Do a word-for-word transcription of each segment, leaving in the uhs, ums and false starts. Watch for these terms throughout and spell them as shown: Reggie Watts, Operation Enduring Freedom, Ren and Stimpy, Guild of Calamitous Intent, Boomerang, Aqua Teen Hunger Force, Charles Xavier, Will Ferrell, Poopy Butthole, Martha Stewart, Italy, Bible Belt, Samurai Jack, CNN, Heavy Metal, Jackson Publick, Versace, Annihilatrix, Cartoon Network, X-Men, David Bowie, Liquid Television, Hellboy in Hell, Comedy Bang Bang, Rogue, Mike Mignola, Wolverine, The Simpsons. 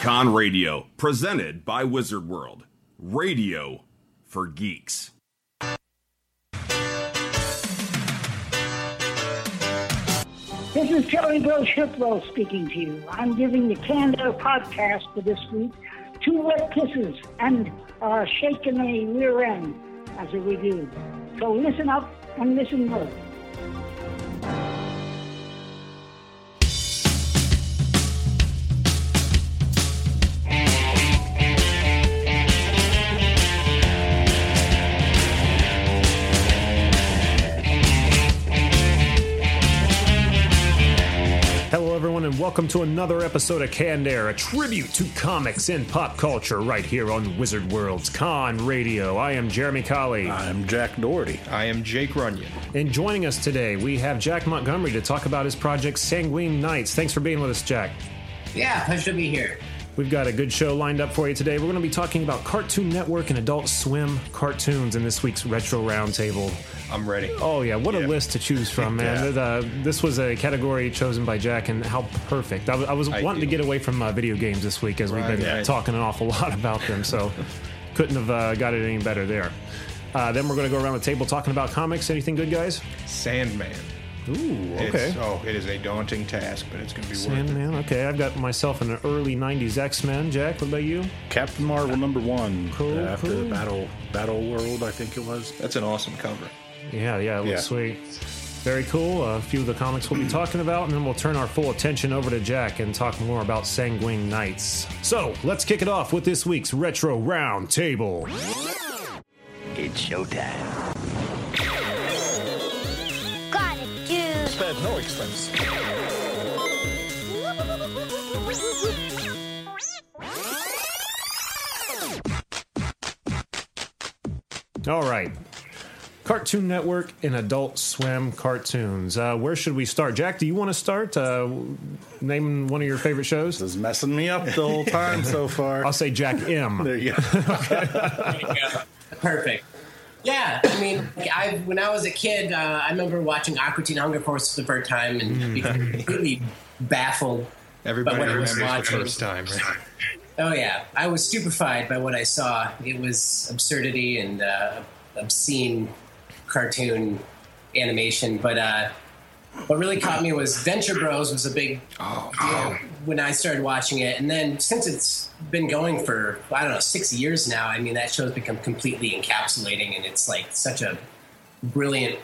Con Radio, presented by Wizard World. Radio for geeks. This is Joey Bill Shipwell speaking to you. I'm giving the Canned Air podcast for this week two wet kisses and uh, shaking a rear end as a review. So listen up and listen more. And welcome to another episode of Canned Air, a tribute to comics and pop culture right here on Wizard World's Con Radio. I am Jeremy Colley. I am Jack Doherty. I am Jake Runyon. And joining us today, we have Jack Montgomery to talk about his project Sanguine Nights. Thanks for being with us, Jack. Yeah, pleasure to be here. We've got a good show lined up for you today. We're going to be talking about Cartoon Network and Adult Swim cartoons in this week's Retro Roundtable. I'm ready. Oh, yeah. What yeah. a list to choose from, man. Yeah. Uh, this was a category chosen by Jack, and how perfect. I, I was I wanting do. to get away from uh, video games this week, as right, we've been yeah, talking an awful lot about them, so couldn't have uh, got it any better there. Uh, then we're going to go around the table talking about comics. Anything good, guys? Sandman. Ooh, okay. It's, oh, it is a daunting task, but it's going to be Sandman, worth it. Sandman, okay. I've got myself in an early nineties X-Men. Jack, what about you? Captain Marvel number one. Cool, uh, After cool. the Battle Battle World, I think it was. That's an awesome cover. Yeah, yeah, it looks yeah. sweet. Very cool. Uh, a few of the comics we'll be talking about, and then we'll turn our full attention over to Jack and talk more about Sanguine Nights. So, let's kick it off with this week's Retro Roundtable. It's showtime. No expense. All right. Cartoon Network and Adult Swim cartoons. Uh, where should we start? Jack, do you want to start? Uh, name one of your favorite shows. This is messing me up the whole time so far. I'll say Jack M. There you go. Okay. There you go. Perfect. Yeah, I mean, I when I was a kid, uh, I remember watching Aqua Teen Hunger Force for the first time and mm. becoming completely baffled. Everybody by what I was watching. The first time, right? Oh yeah, I was stupefied by what I saw. It was absurdity and uh, obscene cartoon animation. But uh, what really caught me was Venture Bros was a big oh, deal oh. when I started watching it, and then since it's been going for, I don't know, six years now. I mean, that show's become completely encapsulating, and it's like such a brilliant,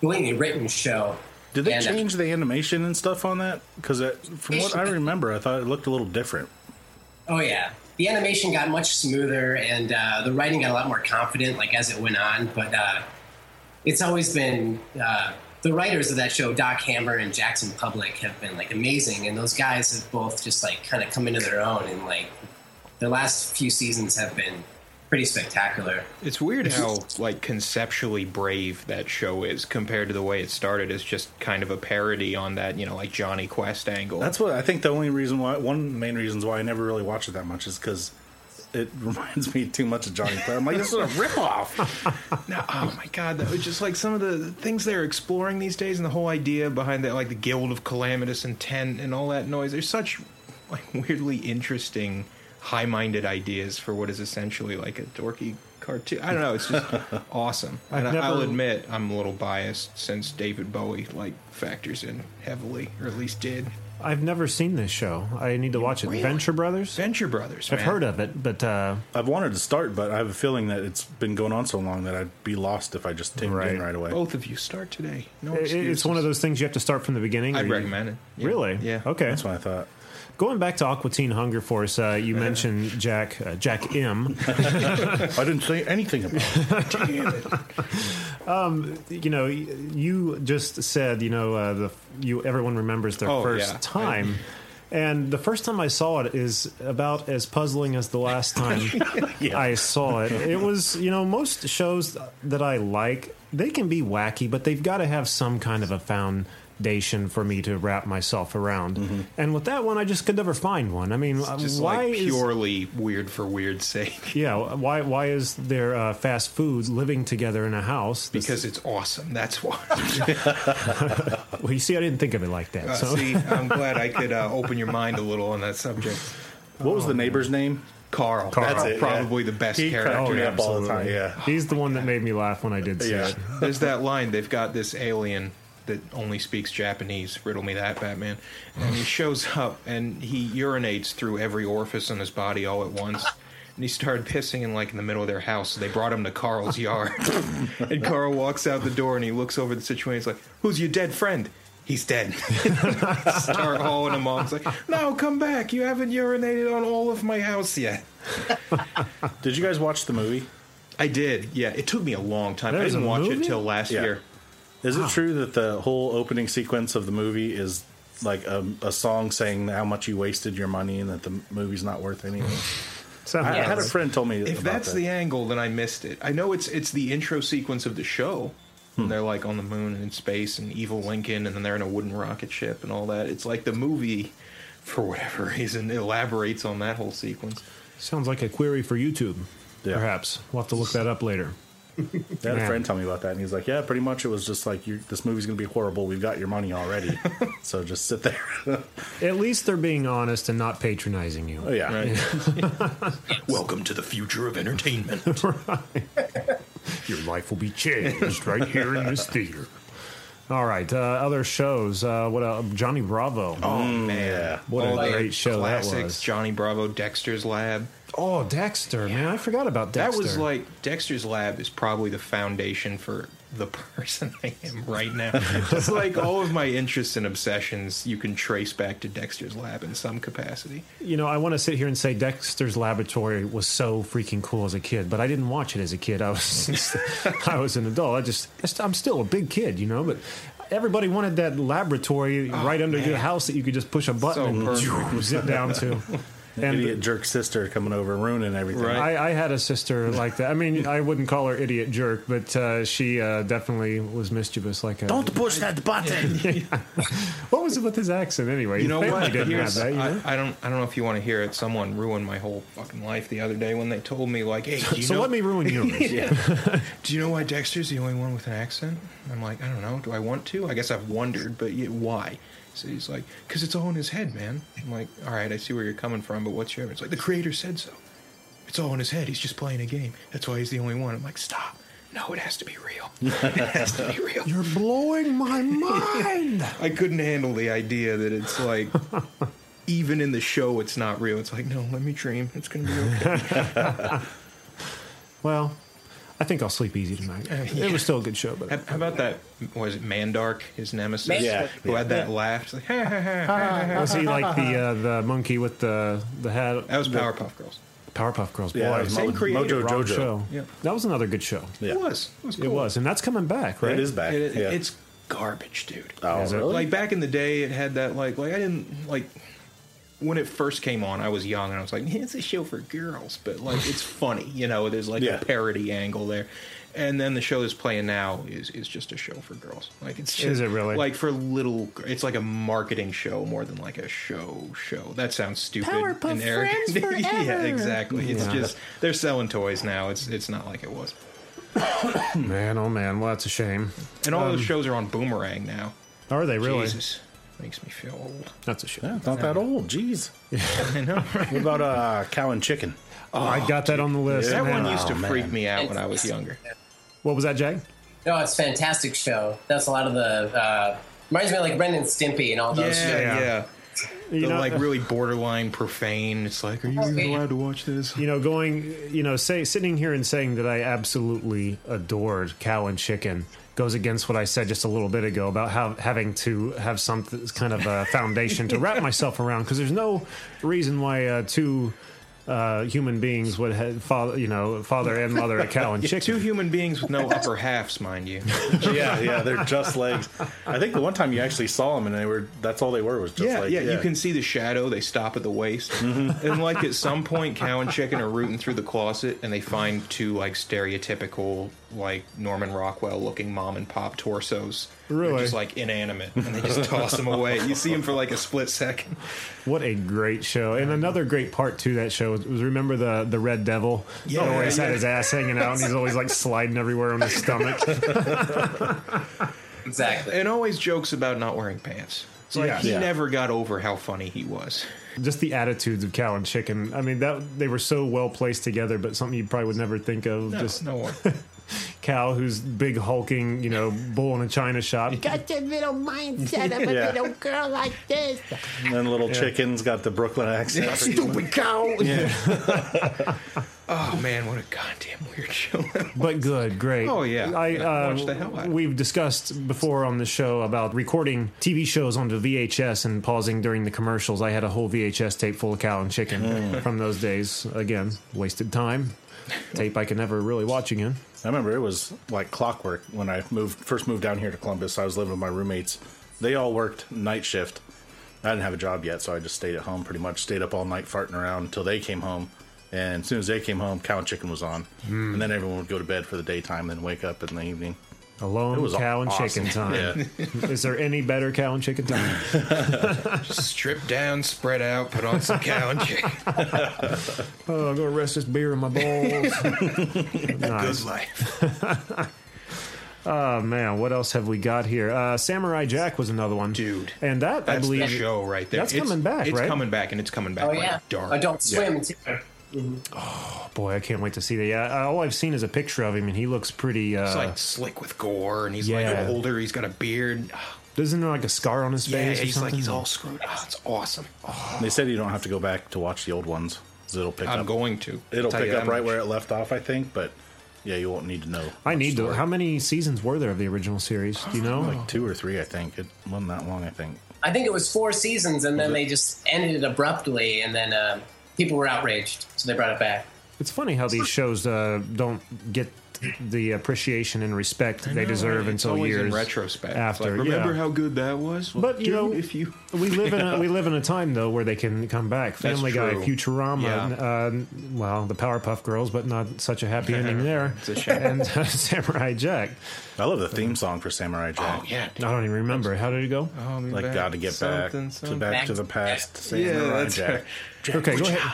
brilliantly written show. Did they and, change uh, the animation and stuff on that? Because from what I remember, I thought it looked a little different. Oh, yeah. The animation got much smoother, and uh, the writing got a lot more confident, like, as it went on. But uh, it's always been... Uh, the writers of that show, Doc Hammer and Jackson Publick, have been, like, amazing. And those guys have both just, like, kind of come into their own and, like... The last few seasons have been pretty spectacular. It's weird how, like, conceptually brave that show is compared to the way it started. It's just kind of a parody on that, you know, like, Johnny Quest angle. That's what I think the only reason why, one of the main reasons why I never really watched it that much is because it reminds me too much of Johnny Quest. I'm like, this is a ripoff. No, oh, my God. That was just, like, some of the things they're exploring these days and the whole idea behind that, like, the Guild of Calamitous Intent and all that noise. There's such, like, weirdly interesting... high-minded ideas for what is essentially like a dorky cartoon. I don't know. It's just awesome. And never, I'll admit I'm a little biased since David Bowie like factors in heavily, or at least did. I've never seen this show. I need to watch it. Really? Venture Brothers? Venture Brothers, man. I've heard of it, but... Uh, I've wanted to start, but I have a feeling that it's been going on so long that I'd be lost if I just tuned right. in right away. Both of you start today. No excuses. It's one of those things you have to start from the beginning? I'd recommend you... it. Yeah. Really? Yeah. Okay. That's what I thought. Going back to Aqua Teen Hunger Force, uh, you mentioned Jack uh, Jack M. I didn't say anything about it. um, you know, you just said, you know, uh, the you everyone remembers their oh, first yeah. time. I, and the first time I saw it is about as puzzling as the last time yeah. I saw it. It was, you know, most shows that I like, they can be wacky, but they've got to have some kind of a found... for me to wrap myself around, mm-hmm. and with that one, I just could never find one. I mean, it's just why like purely is, weird for weird's sake? Yeah, why why is there uh, fast food living together in a house? This because it's awesome. That's why. Well, you see, I didn't think of it like that. Uh, so. See, I'm glad I could uh, open your mind a little on that subject. What was oh, the neighbor's man. name? Carl. Carl. That's it, probably yeah. the best he character. He cut me up all the time, yeah. He's the one that made me laugh when I did see yeah. it. There's that line, they've got this alien that only speaks Japanese, riddle me that, Batman. And he shows up, and he urinates through every orifice in his body all at once. And he started pissing in, like, in the middle of their house. So they brought him to Carl's yard. And Carl walks out the door, and he looks over the situation. He's like, who's your dead friend? He's dead. Start hauling him off. It's like, no, come back. You haven't urinated on all of my house yet. Did you guys watch the movie? I did, yeah. It took me a long time. There's I didn't watch movie? it till last yeah. year. Is wow. it true that the whole opening sequence of the movie is like a, a song saying how much you wasted your money and that the movie's not worth anything? I, yeah. I had a friend told me If about that's that. the angle, then I missed it. I know it's it's the intro sequence of the show. And they're like on the moon and in space and evil Lincoln, and then they're in a wooden rocket ship and all that. It's like the movie, for whatever reason, elaborates on that whole sequence. Sounds like a query for YouTube, yeah. perhaps. We'll have to look that up later. I had a friend tell me about that, and he's like, yeah, pretty much it was just like, you're, this movie's going to be horrible. We've got your money already, so just sit there. At least they're being honest and not patronizing you. Oh, yeah. Right. Welcome to the future of entertainment. Right. Your life will be changed right here in this theater. All right, uh, other shows. Uh, what uh, Johnny Bravo. Oh, man. What oh, a great show classics, that was. Johnny Bravo, Dexter's Lab. Oh, Dexter, yeah. man. I forgot about Dexter. That was like, Dexter's Lab is probably the foundation for the person I am right now. It's like all of my interests and obsessions you can trace back to Dexter's Lab in some capacity. You know, I want to sit here and say Dexter's Laboratory was so freaking cool as a kid, but I didn't watch it as a kid. I was I was an adult. I just I'm still a big kid, you know, but everybody wanted that laboratory oh, right under man. your house that you could just push a button so and zip down to. And idiot jerk sister coming over and ruining everything. Right. I, I had a sister like that. I mean, I wouldn't call her idiot jerk, but uh, she uh, definitely was mischievous. Like, a, don't push that button. Yeah. What was it with his accent anyway? You know what? He didn't have that, you know? I, I don't. I don't know if you want to hear it. Someone ruined my whole fucking life the other day when they told me, like, hey, do you so know? let me ruin you. yeah. Do you know why Dexter's the only one with an accent? I'm like, I don't know. Do I want to? I guess I've wondered, but yeah, why? So he's like, because it's all in his head, man. I'm like, all right, I see where you're coming from, but what's your evidence? Like, the creator said so. It's all in his head. He's just playing a game. That's why he's the only one. I'm like, stop. No, it has to be real. It has to be real. You're blowing my mind. I couldn't handle the idea that it's like, even in the show, it's not real. It's like, no, let me dream. It's going to be okay. Well, I think I'll sleep easy tonight. Uh, yeah. It was still a good show. But how about that? Was it Mandark, his nemesis? Yeah. Who had that yeah. laugh? It's like, ha, ha, ha, ha, ha, was he like the uh, the monkey with the the hat? That was Powerpuff Girls. Powerpuff Girls. Boy, yeah, same Mo- creator. Mojo Jojo. Show. Yeah. That was another good show. Yeah. It was. It was cool. It was, and that's coming back, right? It is back. It, it, yeah. It's garbage, dude. Oh, really? Like, back in the day, it had that, like, like I didn't, like... When it first came on, I was young, and I was like, it's a show for girls, but, like, it's funny. You know, there's, like, yeah. a parody angle there. And then the show that's playing now is, is just a show for girls. Like, it's just, Is it really? Like, for little... It's like a marketing show more than, like, a show show. That sounds stupid. Powerpuff and Friends forever! Yeah, exactly. It's yeah. just... They're selling toys now. It's it's not like it was. Man, oh, man. Well, that's a shame. And all um, those shows are on Boomerang now. Are they really? Jesus. Makes me feel old. That's a shit. Yeah, not that old. Jeez. Yeah. I know, right? What about uh, Cow and Chicken? Oh, oh I got dude. that on the list. Yeah. That one used to oh, freak man. me out it's, when I was younger. What was that, Jag? No, it's a fantastic show. That's a lot of the... Uh, reminds me of, like, Ren and Stimpy and all those yeah, shows. Yeah, yeah. You the, know, like, really borderline profane. It's like, are you even allowed to watch this? You know, going, you know, say sitting here and saying that I absolutely adored Cow and Chicken goes against what I said just a little bit ago about how, having to have some kind of a foundation to wrap myself around, because there's no reason why uh, two uh, human beings would have father, you know, father and mother a cow and yeah, chicken. Two human beings with no upper halves, mind you. yeah, yeah, they're just legs. I think the one time you actually saw them and they were that's all they were was just yeah, legs. Yeah, yeah, you can see the shadow. They stop at the waist, mm-hmm. and like at some point, Cow and Chicken are rooting through the closet and they find two like stereotypical, like Norman Rockwell looking mom and pop torsos. Really? They're just like inanimate, and they just toss them away. You see them for like a split second. What a great show. And another great part to that show was, was remember the the Red Devil? Yeah, he always yeah. had his ass hanging out, and he's always like sliding everywhere on his stomach. Exactly. And always jokes about not wearing pants. Like, yeah. He yeah. never got over how funny he was. Just the attitudes of Cow and Chicken. I mean, that they were so well placed together, but something you probably would never think of. No, just no one. Cow, who's big, hulking, you know, bull in a china shop. Got the little mindset of a yeah. little girl like this. And then little yeah. chicken's got the Brooklyn accent. Yeah, stupid cow. Yeah. Oh, man, what a goddamn weird show. But good, great. Oh, yeah. I, I uh, watched the hell out. We've discussed before on the show about recording T V shows onto V H S and pausing during the commercials. I had a whole V H S tape full of Cow and Chicken mm. from those days. Again, wasted time. Tape I could never really watch again. I remember it was like clockwork when I moved first moved down here to Columbus. I was living with my roommates. They all worked night shift. I didn't have a job yet, so I just stayed at home pretty much. Stayed up all night farting around until they came home. And as soon as they came home, Cow and Chicken was on. Mm. And then everyone would go to bed for the daytime, then wake up in the evening. Alone Cow and awesome. Chicken time. Yeah. Is there any better Cow and Chicken time? Just strip down, spread out, put on some Cow and Chicken. Oh, I'm going to rest this beer in my balls. Nice. Good life. Oh, man, what else have we got here? Uh, Samurai Jack was another one. Dude. And that, that's I believe... That's the show right there. That's it's, coming back, it's right? It's coming back, and it's coming back oh, like yeah. dark. Adult Swim. Yeah. Mm-hmm. Oh boy, I can't wait to see that. Yeah, all I've seen is a picture of him, and he looks pretty. Uh, he's like slick with gore, and he's yeah. like older. He's got a beard. Doesn't there like a scar on his yeah, face? Yeah, he's something? Like he's all screwed. Oh, it's awesome. Oh. They said you don't have to go back to watch the old ones. It'll pick I'm up. I'm going to. It'll pick up right much. Where it left off, I think. But yeah, you won't need to know. I need story. to. How many seasons were there of the original series? Do you know? know? Like two or three, I think. It wasn't that long, I think. I think it was four seasons, and was then it? They just ended it abruptly, and then. Uh, People were outraged, so they brought it back. It's funny how these shows uh, don't get the appreciation and respect know, they deserve it's until years in retrospect. After, like, remember yeah. how good that was? Well, but dude, you know, if you we live in a, we live in a time though where they can come back. Family Guy, Futurama, yeah. uh, well, the Powerpuff Girls, but not such a happy ending there. It's a shame. And uh, Samurai Jack. I love the theme song for Samurai Jack. Oh yeah, dude. I don't even remember. How did it go? Oh, like got to get something, back, something. To back, back to the past. Samurai yeah, that's Jack. Right. Okay, go ahead.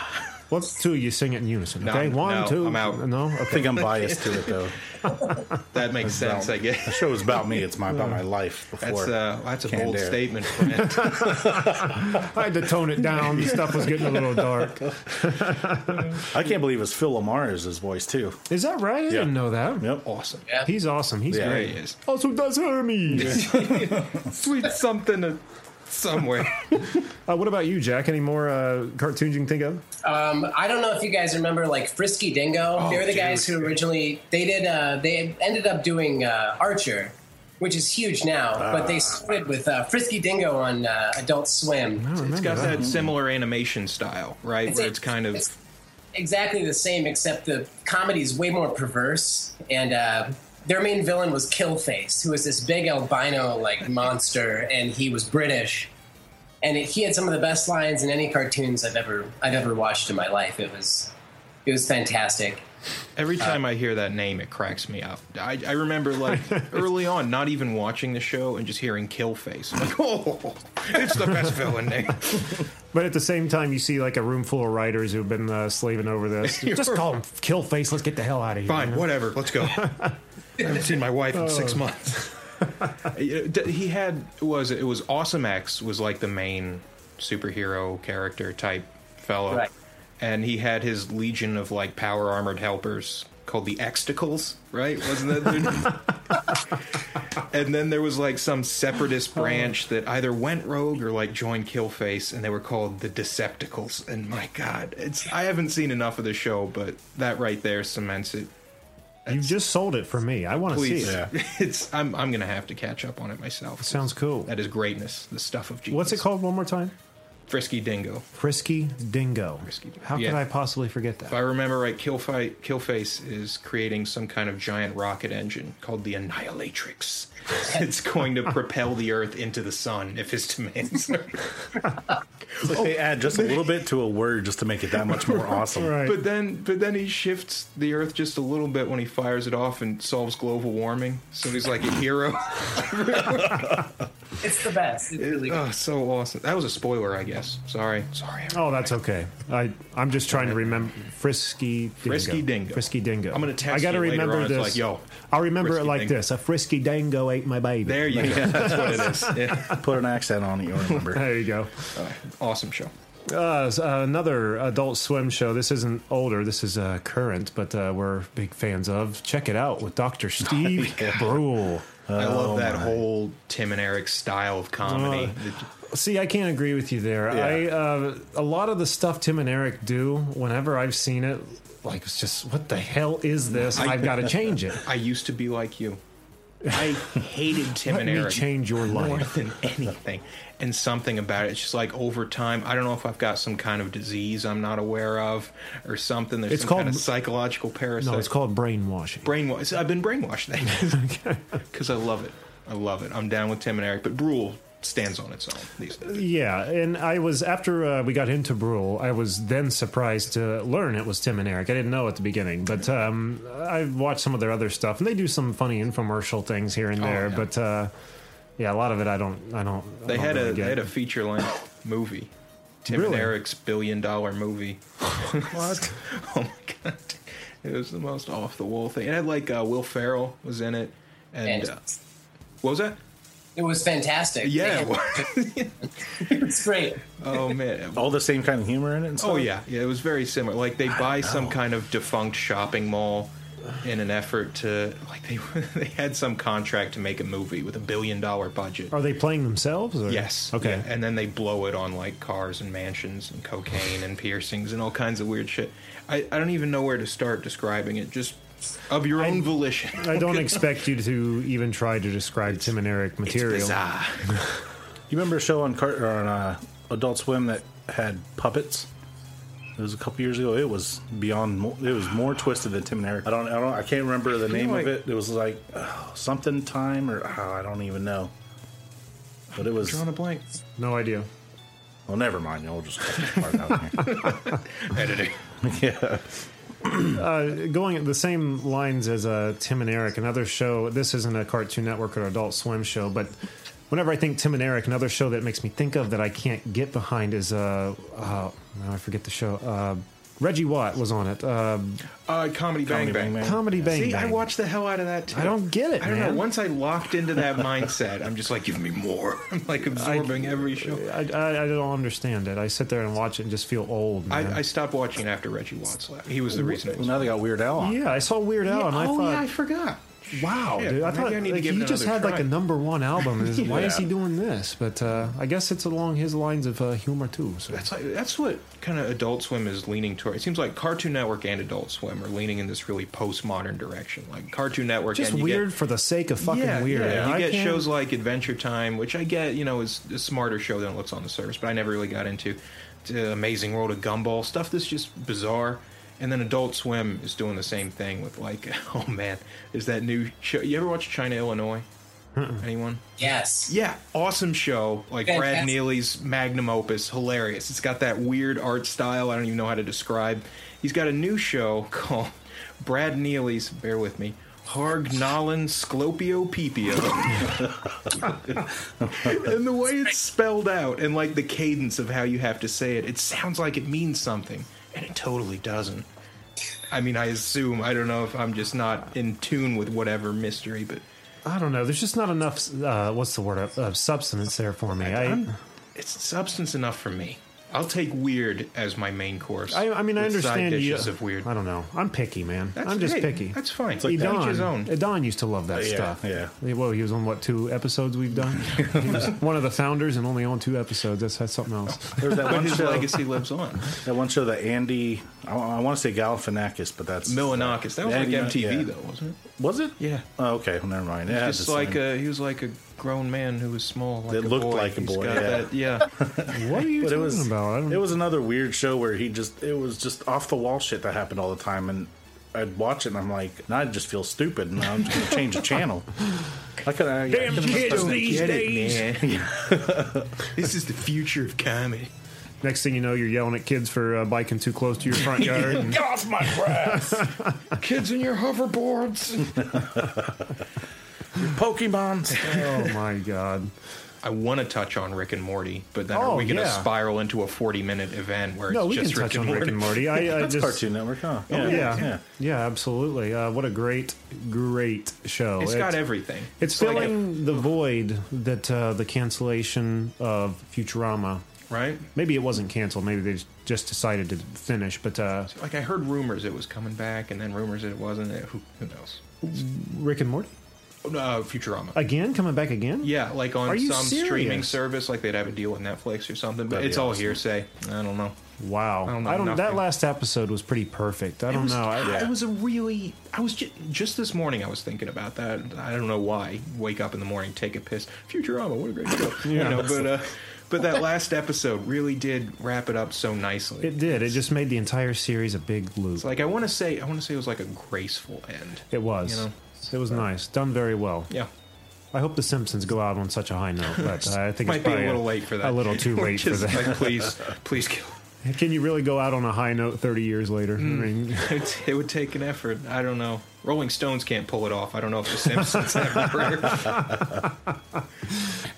Well, two of you sing it in unison. Okay, no, one, no, two. I'm out. No, okay. I think I'm biased to it though. That makes sense, about, I guess. The show is about me. It's my about my life. Before that's, uh, that's a bold dare. Statement. For it. I had to tone it down. The stuff was getting a little dark. I can't believe it's Phil Lamar is his voice too. Is that right? I yeah. didn't know that. Yep, awesome. Yeah. He's awesome. He's yeah, great. He is. Also does Hermes. Sweet something. To- Somewhere. uh, what about you, Jack? Any more uh, cartoons you can think of? Um, I don't know if you guys remember, like Frisky Dingo. Oh, they were the dude. guys who originally they did. Uh, they ended up doing uh, Archer, which is huge now. Uh, but they started with uh, Frisky Dingo on uh, Adult Swim. It's got that, that similar animation style, right? It's where a, it's kind of it's exactly the same, except the comedy is way more perverse. And uh, their main villain was Killface, who was this big albino like monster, and he was British, and it, he had some of the best lines in any cartoons I've ever I've ever watched in my life. It was it was fantastic. Every time uh, I hear that name, it cracks me up. I, I remember like early on, not even watching the show and just hearing Killface. I'm like, oh, it's the best villain name. But at the same time, you see like a room full of writers who've been uh, slaving over this. Just call him Killface. Let's get the hell out of here. Fine, you know? Whatever. Let's go. I haven't seen my wife in oh. six months. He had was it was Awesome X was like the main superhero character type fellow, right. And he had his legion of like power armored helpers called the Xtacles, right? Wasn't that? And then there was like some separatist branch that either went rogue or like joined Killface, and they were called the Decepticles. And my God, it's I haven't seen enough of the show, but that right there cements it. You just sold it for me. I want to see it. Yeah. It's, I'm, I'm going to have to catch up on it myself. Sounds cool. That is greatness. The stuff of genius. What's it called one more time? Frisky Dingo. Frisky Dingo. Frisky Dingo. How yeah. could I possibly forget that? If I remember right, Killfight, Killface is creating some kind of giant rocket engine called the Annihilatrix. It's going to propel the Earth into the sun if his demands are... Like oh, they add just a little bit to a word just to make it that much more awesome. Right. But then but then he shifts the Earth just a little bit when he fires it off and solves global warming. So he's like a hero. It's the best. It's really good. Oh, so awesome. That was a spoiler, I guess. Sorry. Sorry. Everybody. Oh, that's okay. I, I'm just trying to remember Frisky Dingo. Frisky Dingo. Frisky Dingo. I'm going to text I gotta you later remember on. This. It's like, yo. I'll remember Frisky it like Dingo. This. A Frisky Dingo ate my baby. There you go. That's what it is. Yeah. Put an accent on it, you'll remember. There you go. Uh, awesome show. Uh, another Adult Swim show. This isn't older. This is uh, current, but uh, we're big fans of. Check it out with Doctor Steve yeah. Brule. I love oh that my. whole Tim and Eric style of comedy. Uh, see, I can't agree with you there. Yeah. I uh, a lot of the stuff Tim and Eric do, whenever I've seen it, like it's just, what the hell is this? I, I've got to change it. I used to be like you. I hated Tim Let and me Eric. Change your life more than anything, and something about it. It's just like over time. I don't know if I've got some kind of disease I'm not aware of or something. There's it's some called, kind of psychological parasite. No, it's called brainwashing. Brainwash. I've been brainwashed because I love it. I love it. I'm down with Tim and Eric, but Brule stands on its own these days. Yeah, and I was after uh, we got into Brule, I was then surprised to learn it was Tim and Eric. I didn't know at the beginning, but um, I watched some of their other stuff, and they do some funny infomercial things here and there. Oh, yeah. But uh, yeah, a lot of it I don't. I don't. They I don't had really a get. they had a feature length movie, Tim really? and Eric's billion dollar movie. What? Oh my god! It was the most off the wall thing. It had like uh, Will Ferrell was in it, and, and uh, what was that? It was fantastic. Yeah, it was. It was great. Oh, man. All the same kind of humor in it and stuff? Oh, yeah. Yeah, it was very similar. Like, they I buy some kind of defunct shopping mall in an effort to, like, they they had some contract to make a movie with a billion-dollar budget. Are they playing themselves? Or? Yes. Okay. Yeah. And then they blow it on, like, cars and mansions and cocaine and piercings and all kinds of weird shit. I, I don't even know where to start describing it. Just... Of your own I, volition. I don't expect you to even try to describe it's, Tim and Eric material. It's bizarre. You remember a show on, Car- or on uh, Adult Swim that had puppets? It was a couple years ago. It was beyond. Mo- it was more twisted than Tim and Eric. I don't. I don't. I can't remember the name like, of it. It was like uh, something time or oh, I don't even know. But it was drawing a blank. No idea. Well, never mind. You'll just cut this part out here. Editing. Yeah. Uh, going at the same lines as uh, Tim and Eric, another show, this isn't a Cartoon Network or Adult Swim show, but whenever I think Tim and Eric, another show that makes me think of that I can't get behind is, uh, uh, now I forget the show, uh, Reggie Watts was on it. Uh, uh, Comedy, Comedy Bang Bang. Bang. Comedy yeah. Bang See, Bang. See, I watched the hell out of that, too. I don't get it, I don't man. know. Once I locked into that mindset, I'm just like, give me more. I'm like absorbing I, every show. I, I, I don't understand it. I sit there and watch it and just feel old, man. I, I stopped watching it after Reggie Watts left. He was the reason it was. Now they got Weird Al on. Yeah, I saw Weird Al, yeah, and I oh, thought... Oh, yeah, I forgot. Wow, yeah, dude. I thought I need like, to give he just had try. like a number one album. Is, yeah. Why is he doing this? But uh, I guess it's along his lines of uh, humor, too. So. That's like, that's what kind of Adult Swim is leaning toward. It seems like Cartoon Network and Adult Swim are leaning in this really postmodern direction. Like Cartoon Network. Just and weird get, for the sake of fucking yeah, weird. Yeah, you I get can't... shows like Adventure Time, which I get, you know, is a smarter show than it looks on the surface, but I never really got into. The Amazing World of Gumball. Stuff that's just bizarre. And then Adult Swim is doing the same thing with, like, oh, man, is that new show. You ever watch China, Illinois? Mm-mm. Anyone? Yes. Yeah, awesome show. Like, Fantastic. Brad Neely's magnum opus, hilarious. It's got that weird art style I don't even know how to describe. He's got a new show called Brad Neely's, bear with me, Hargnolan Sclopiopepio. And the way it's spelled out and, like, the cadence of how you have to say it, it sounds like it means something. And it totally doesn't. I mean, I assume. I don't know if I'm just not in tune with whatever mystery, but... I don't know. There's just not enough, uh, what's the word, of, of substance there for me. I, I, it's substance enough for me. I'll take weird as my main course. I, I mean, I understand side dishes you, of weird. I don't know. I'm picky, man. That's, I'm just hey, picky. That's fine. It's like Edon, each his own. Edon used to love that yeah, stuff. Yeah. Well, he was on what two episodes we've done. He was one of the founders and only on two episodes. That's, that's something else. There's that one show. His legacy lives on. That one show that Andy, I, I want to say Galifianakis, but that's Milanakis. That was Andy, like M T V yeah. though, wasn't it? Was it? Yeah. Oh, okay. Well, never mind. Yeah, just like a, he was like a. grown man who was small like that a looked boy. like a He's boy yeah, that, yeah. What are you but talking it was, about I don't it was another weird show where he just it was just off the wall shit that happened all the time, and I'd watch it and I'm like, and I'd just feel stupid and I'm just gonna change the channel. I could, I, damn I kids these days it, man. This is the future of comedy. Next thing you know, you're yelling at kids for uh, biking too close to your front yard. Get off my grass. Kids in your hoverboards. Your Pokemon. Oh my god! I want to touch on Rick and Morty, but then oh, are we going to yeah. spiral into a forty-minute event where no, it's just Rick and, Rick and Morty? I, I That's just, Cartoon Network, huh? Yeah, oh, yeah, yeah, yeah. yeah absolutely. Uh, what a great, great show. It's, it's got everything. It's, it's filling like a, the void that uh, the cancellation of Futurama. Right? Maybe it wasn't canceled. Maybe they just decided to finish. But uh, like I heard rumors it was coming back, and then rumors it wasn't. Who, who knows? Rick and Morty? Uh, Futurama. Again? Coming back again? Yeah, like on some serious? streaming service. Like they'd have a deal with Netflix or something. But That'd it's all awesome. hearsay. I don't know. Wow. I don't know. I don't, that last episode was pretty perfect. I don't it was, know. I, yeah. It was a really... I was just, just this morning I was thinking about that. I don't know why. Wake up in the morning, take a piss. Futurama, what a great show. yeah, you know, but... Uh, But that last episode really did wrap it up so nicely. It did. It just made the entire series a big loop. It's like I want to say, I want to say it was like a graceful end. It was. You know? It was nice. Done very well. Yeah. I hope The Simpsons go out on such a high note. But I think might it's probably be a little a, late for that. A little too late for that. Like, please, please kill. Can you really go out on a high note thirty years later? Mm. I mean, it, it would take an effort. I don't know. Rolling Stones can't pull it off. I don't know if The Simpsons have a prayer.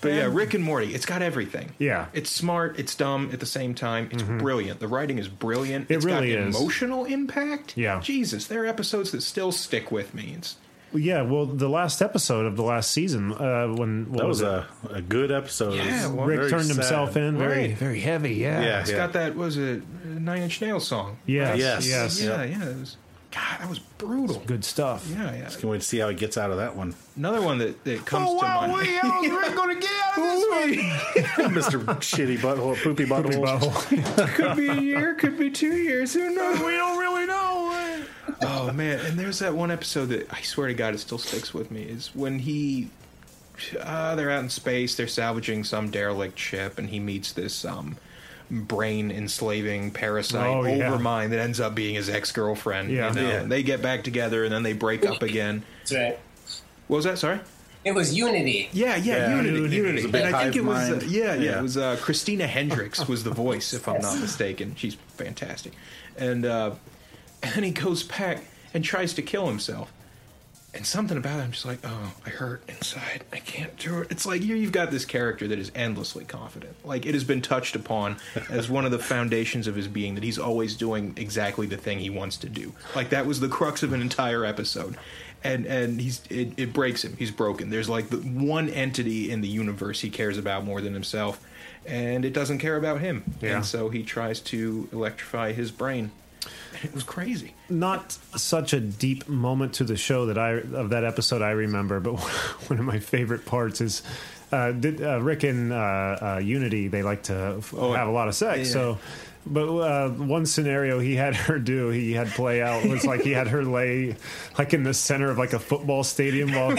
But yeah, Rick and Morty, it's got everything. Yeah. It's smart, it's dumb at the same time. It's mm-hmm. brilliant. The writing is brilliant. It it's really got is. emotional impact. Yeah. Jesus, there are episodes that still stick with me. It's Yeah, well, the last episode of the last season, uh, when what that was, was a, a good episode. Yeah, well, Rick turned sad. himself in, very, right. very heavy. Yeah, yeah it's yeah. got that. What was it, Nine Inch Nails song? Yes, right? yes, yes, yeah, yep. yeah. It was, God, that was brutal. It's good stuff. Yeah, yeah. Just can't wait to see how he gets out of that one. Another one that, that comes oh, to wow, mind. Oh wow, we are going to get out of this one, Mister Shitty Butthole, Poopy Butthole. Poopy butthole. Could be a year, could be two years. Who knows? We don't really know. Oh man, and there's that one episode that I swear to God it still sticks with me. Is when he, uh, they're out in space, they're salvaging some derelict ship, and he meets this um, brain enslaving parasite oh, yeah. Overmind that ends up being his ex girlfriend. Yeah. You know? yeah, and they get back together and then they break up again. That's right. What was that? Sorry. It was Unity. Yeah, yeah, yeah Unity. Unity. Unity. And I think it was, uh, yeah, yeah, yeah, it was uh, Christina Hendricks was the voice, if I'm not mistaken. She's fantastic, and. uh And he goes back and tries to kill himself. And something about it, I'm just like, oh, I hurt inside. I can't do it. It's like here you've got this character that is endlessly confident. Like it has been touched upon as one of the foundations of his being that he's always doing exactly the thing he wants to do. Like that was the crux of an entire episode. And and he's it, it breaks him. He's broken. There's like the one entity in the universe he cares about more than himself. And it doesn't care about him. Yeah. And so he tries to electrify his brain. It was crazy. Not such a deep moment to the show that I of that episode I remember, but one of my favorite parts is uh, did, uh, Rick and uh, uh, Unity. They like to f- oh, have a lot of sex, yeah. so. But uh, one scenario he had her do, he had play out, was like he had her lay like in the center of like a football stadium while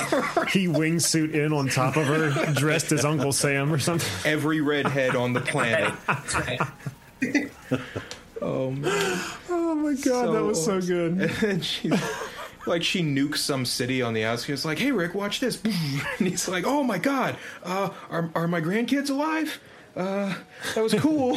he wingsuit in on top of her, dressed as Uncle Sam or something. Every redhead on the planet. Oh, man. Oh, my God, so, that was so good. And then she, like, she nukes some city on the outskirts, like, hey, Rick, watch this. And he's like, oh, my God, uh, are are my grandkids alive? Uh, that was cool.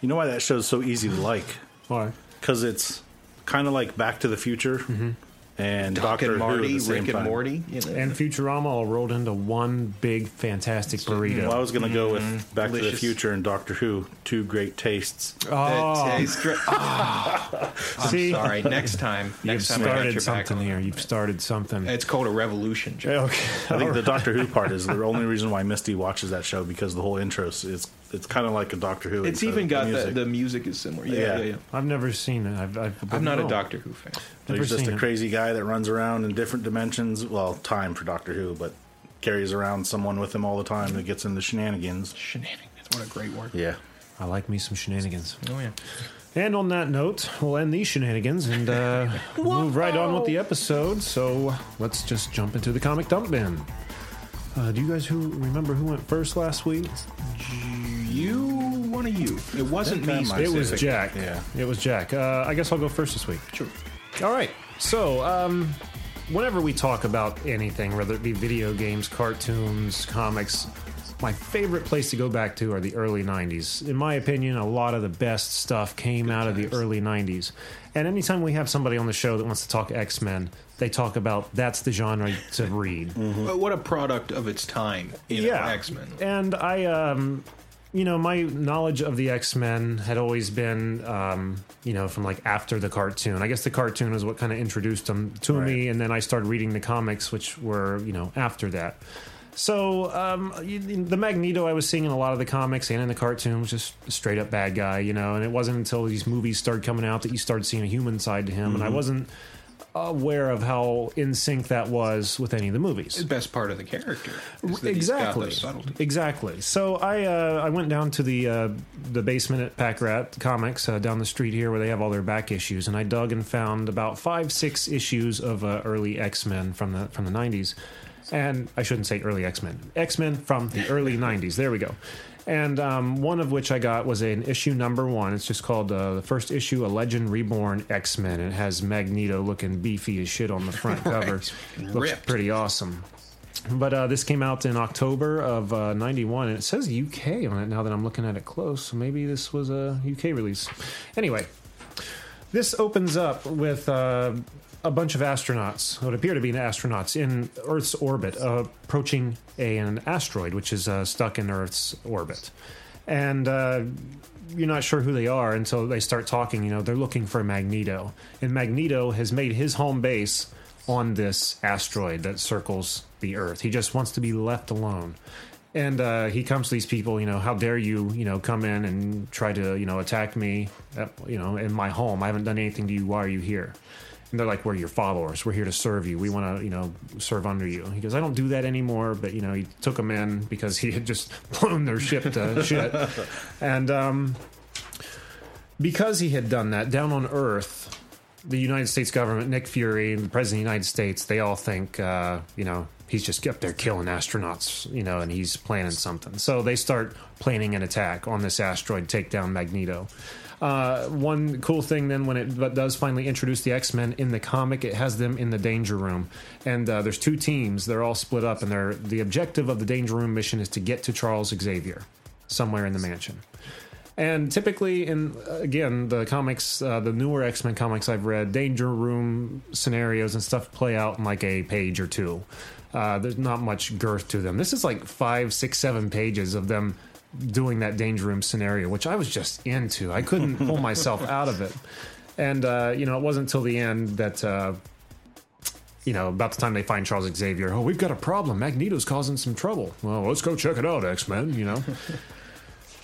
You know why that show's so easy to like? Why? Because it's kind of like Back to the Future. Mm-hmm. And Doc Doctor and Marty, Who Rick and time. Morty, you know. And Futurama all rolled into one big fantastic burrito. Well, I was going to mm-hmm. go with Back Delicious. to the Future and Doctor Who, two great tastes. Oh, taste dra- oh. I'm sorry. Next time, next you've time started I something here. You've that. started something. It's called a revolution. Joke. Yeah, okay. I think right. the Doctor Who part is the only reason why Misty watches that show because the whole intro is. It's kind of like a Doctor Who. It's even got the music. The, the music is similar. Yeah, yeah, yeah. yeah. I've never seen it. I've, I've I'm not no. a Doctor Who fan. He's just a it. crazy guy that runs around in different dimensions. Well, time for Doctor Who, but carries around someone with him all the time that gets into shenanigans. Shenanigans. What a great word. Yeah. I like me some shenanigans. Oh, yeah. And on that note, we'll end these shenanigans and uh, move right on with the episode. So let's just jump into the comic dump bin. Uh, do you guys who remember who went first last week? You, one of you. It wasn't me. It was Jack. Yeah, it was Jack. Uh, I guess I'll go first this week. Sure. All right. So, um, whenever we talk about anything, whether it be video games, cartoons, comics, my favorite place to go back to are the early nineties. In my opinion, a lot of the best stuff came Good out times. of the early nineties. And anytime we have somebody on the show that wants to talk X-Men, they talk about that's the genre to read. Mm-hmm. But what a product of its time in yeah. X-Men. And I, um, you know, my knowledge of the X-Men had always been, um, you know, from like after the cartoon. I guess the cartoon was what kind of introduced them to right. me, and then I started reading the comics, which were, you know, after that. So um, the Magneto I was seeing in a lot of the comics and in the cartoon was just a straight up bad guy, you know, and it wasn't until these movies started coming out that you started seeing a human side to him, mm-hmm. and I wasn't aware of how in sync that was with any of the movies. The best part of the character is that exactly. he's got those subtleties. Exactly. So I uh, I went down to the uh, the basement at Pack Rat Comics uh, down the street here where they have all their back issues, and I dug and found about five, six issues of uh, early X-Men from the from the nineties. And I shouldn't say early X-Men. X-Men from the early nineties. There we go. And um, one of which I got was an issue number one. It's just called uh, the first issue, A Legend Reborn X-Men. It has Magneto looking beefy as shit on the front cover. Right. Looks ripped. Pretty awesome. But uh, this came out in October of uh, ninety-one, and it says U K on it now that I'm looking at it close. So maybe this was a U K release. Anyway, this opens up with... Uh, a bunch of astronauts, what appear to be astronauts, in Earth's orbit, uh, approaching a, an asteroid, which is uh, stuck in Earth's orbit. And uh, you're not sure who they are until they start talking. You know, they're looking for Magneto. And Magneto has made his home base on this asteroid that circles the Earth. He just wants to be left alone. And uh, he comes to these people, you know, how dare you, you know, come in and try to, you know, attack me, at, you know, in my home. I haven't done anything to you. Why are you here? And they're like, we're your followers. We're here to serve you. We want to, you know, serve under you. He goes, I don't do that anymore. But, you know, he took them in because he had just blown their ship to shit. And um, because he had done that, down on Earth, the United States government, Nick Fury, the president of the United States, they all think, uh, you know, he's just up there killing astronauts, you know, and he's planning something. So they start planning an attack on this asteroid, take down Magneto. Uh, one cool thing then when it does finally introduce the X-Men in the comic, it has them in the danger room, and uh, there's two teams. They're all split up, and they're, the objective of the danger room mission is to get to Charles Xavier somewhere in the mansion. And typically in, again, the comics, uh, the newer X-Men comics I've read, danger room scenarios and stuff play out in like a page or two. Uh, there's not much girth to them. This is like five, six, seven pages of them doing that danger room scenario, which I was just into. I couldn't pull myself out of it. And, uh, you know, it wasn't until the end that, uh, you know, about the time they find Charles Xavier, oh, we've got a problem. Magneto's causing some trouble. Well, let's go check it out, X-Men, you know.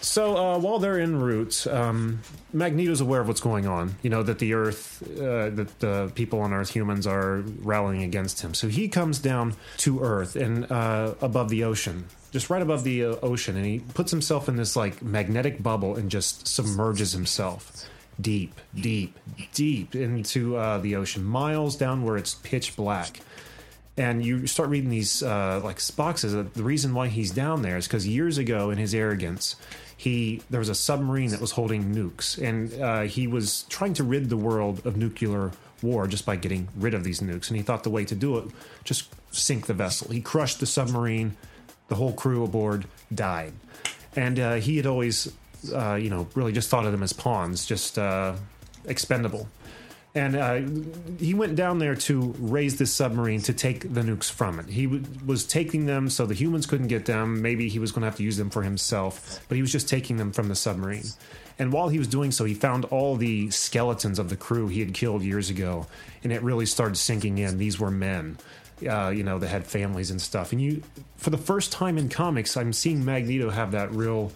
So uh, while they're en route, um, Magneto's aware of what's going on, you know, that the Earth, uh, that the people on Earth, humans, are rallying against him. So he comes down to Earth and uh, above the ocean, just right above the uh, ocean, and he puts himself in this, like, magnetic bubble and just submerges himself deep, deep, deep into uh, the ocean, miles down where it's pitch black. And you start reading these, uh, like, boxes. The reason why he's down there is because years ago, in his arrogance... He there was a submarine that was holding nukes, and uh, he was trying to rid the world of nuclear war just by getting rid of these nukes. And he thought the way to do it, just sink the vessel. He crushed the submarine. The whole crew aboard died. And uh, he had always, uh, you know, really just thought of them as pawns, just uh, expendable. And uh, he went down there to raise this submarine to take the nukes from it. He w- was taking them so the humans couldn't get them. Maybe he was going to have to use them for himself, but he was just taking them from the submarine. And while he was doing so, he found all the skeletons of the crew he had killed years ago, and it really started sinking in. These were men, uh, you know, that had families and stuff. And you, for the first time in comics, I'm seeing Magneto have that real...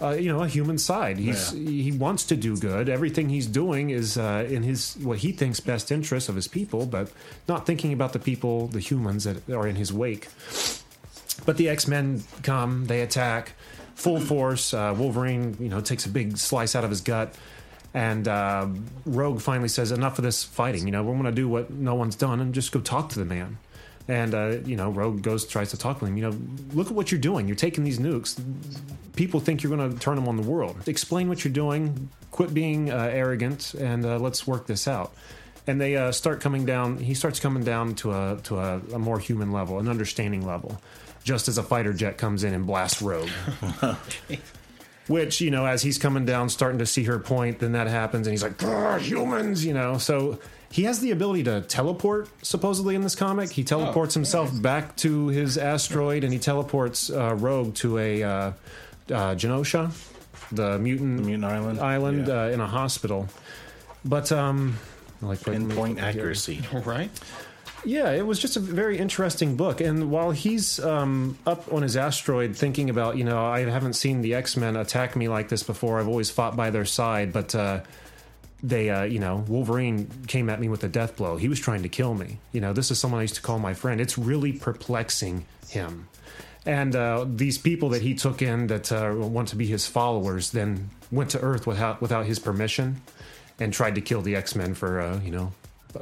Uh, you know, a human side. He's yeah. He wants to do good. Everything he's doing is uh, in his what he thinks best interest of his people, but not thinking about the people, the humans that are in his wake. But the X-Men come, they attack full force. Uh, Wolverine, you know, takes a big slice out of his gut, and uh, Rogue finally says, "Enough of this fighting. You know, we're going to do what no one's done and just go talk to the man." And, uh, you know, Rogue goes, tries to talk to him. You know, look at what you're doing. You're taking these nukes. People think you're going to turn them on the world. Explain what you're doing. Quit being uh, arrogant, and uh, let's work this out. And they uh, start coming down. He starts coming down to a to a, a more human level, an understanding level, just as a fighter jet comes in and blasts Rogue. Which, you know, as he's coming down, starting to see her point, then that happens, and he's like, humans, you know. So... He has the ability to teleport, supposedly, in this comic. He teleports oh, himself nice. back to his asteroid, and he teleports uh, Rogue to a uh, uh, Genosha, the mutant, the mutant island, island yeah. uh, in a hospital. But, um... like pinpoint accuracy. Right? Yeah, it was just a very interesting book. And while he's um, up on his asteroid thinking about, you know, I haven't seen the X-Men attack me like this before. I've always fought by their side, but... Uh, They, uh, you know, Wolverine came at me with a death blow. He was trying to kill me. You know, this is someone I used to call my friend. It's really perplexing him. And uh, these people that he took in that uh, want to be his followers then went to Earth without without his permission and tried to kill the X-Men for, uh, you know,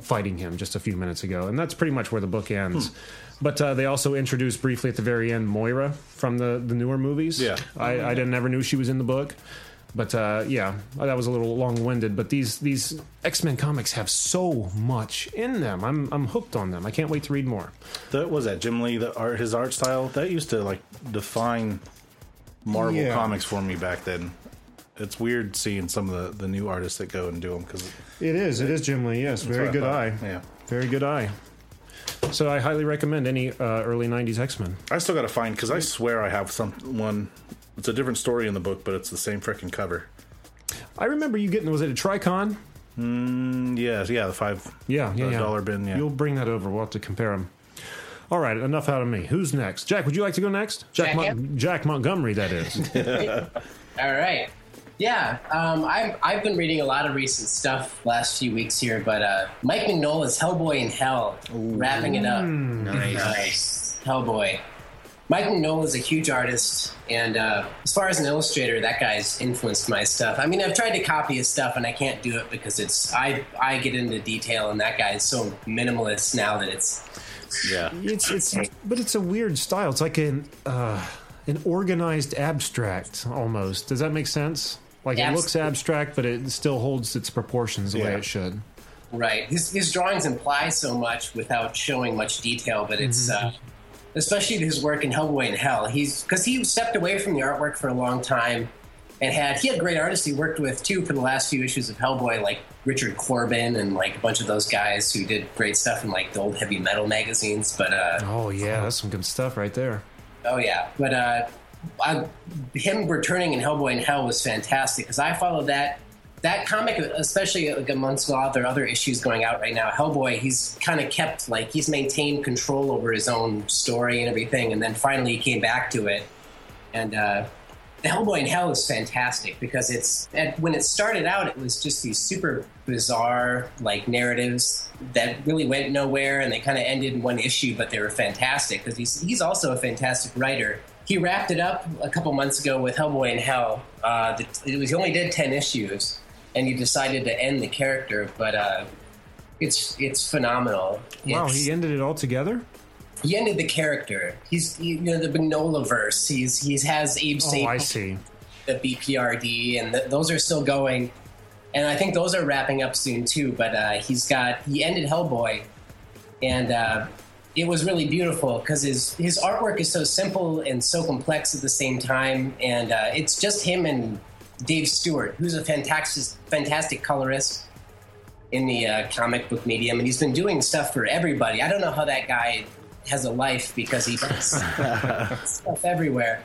fighting him just a few minutes ago. And that's pretty much where the book ends. Hmm. But uh, they also introduced briefly at the very end Moira from the, the newer movies. Yeah, I, mm-hmm. I didn't, never knew she was in the book. But, uh, yeah, that was a little long-winded. But these, these X-Men comics have so much in them. I'm I'm hooked on them. I can't wait to read more. The, what was that, Jim Lee, the art, his art style? That used to, like, define Marvel yeah. comics for me back then. It's weird seeing some of the, the new artists that go and do them. Cause it is. It, it is Jim Lee, yes. Very good eye. Yeah. Very good eye. So I highly recommend any uh, early nineties X-Men. I still got to find, because I swear I have some one... It's a different story in the book, but it's the same frickin' cover. I remember you getting, was it a Tricon? Mm, yeah, yeah, the five yeah, yeah, uh, yeah. dollar bin. Yeah. You'll bring that over. We'll have to compare them. All right, enough out of me. Who's next? Jack, would you like to go next? Jack, Jack, Mon- yep. Jack Montgomery, that is. All right. Yeah, um, I've, I've been reading a lot of recent stuff last few weeks here, but uh, Mike Mignola's Hellboy in Hell, Ooh, wrapping it up. Nice. nice. Hellboy. Mike Mignola is a huge artist, and uh, as far as an illustrator, that guy's influenced my stuff. I mean, I've tried to copy his stuff, and I can't do it because it's I I get into detail, and that guy is so minimalist now that it's yeah. It's it's but it's a weird style. It's like an uh, an organized abstract almost. Does that make sense? Like Absolutely. It looks abstract, but it still holds its proportions the yeah. way it should. Right. His his drawings imply so much without showing much detail, but it's. Mm-hmm. Uh, Especially his work in Hellboy in Hell. He's because he stepped away from the artwork for a long time, and had he had great artists he worked with too for the last few issues of Hellboy, like Richard Corben and like a bunch of those guys who did great stuff in like the old Heavy Metal magazines. But uh, oh yeah, that's some good stuff right there. Oh yeah, but uh, I, him returning in Hellboy in Hell was fantastic because I followed that that comic, especially like amongst a lot of their other issues going out right now. Hellboy, he's kind of kept, like, he's maintained control over his own story and everything, and then finally he came back to it. And uh, the Hellboy in Hell is fantastic because it's, at, when it started out, it was just these super bizarre, like, narratives that really went nowhere, and they kind of ended in one issue, but they were fantastic because he's, he's also a fantastic writer. He wrapped it up a couple months ago with Hellboy in Hell. Uh, the, it was, he only did ten issues. And he decided to end the character, but uh, it's it's phenomenal. Wow, it's, he ended it all together? He ended the character. He's he, you know the Mignola verse. He's he's has Abe Sapien. Oh, I see. The B P R D, and the, those are still going. And I think those are wrapping up soon too. But uh, he's got he ended Hellboy, and uh, it was really beautiful because his his artwork is so simple and so complex at the same time, and uh, it's just him and Dave Stewart, who's a fantastic, fantastic colorist in the uh, comic book medium, and he's been doing stuff for everybody. I don't know how that guy has a life because he does stuff everywhere.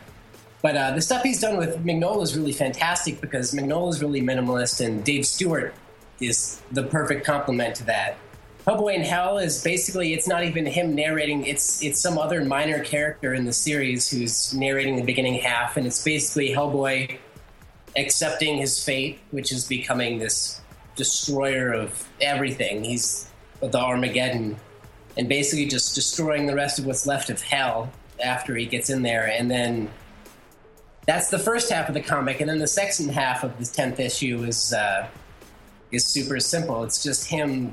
But uh, the stuff he's done with Mignola is really fantastic because Mignola is really minimalist, and Dave Stewart is the perfect complement to that. Hellboy in Hell is basically, it's not even him narrating, it's it's some other minor character in the series who's narrating the beginning half, and it's basically Hellboy accepting his fate, which is becoming this destroyer of everything. He's the Armageddon, and basically just destroying the rest of what's left of hell after he gets in there. And then that's the first half of the comic, and then the second half of this tenth issue is uh, is super simple. It's just him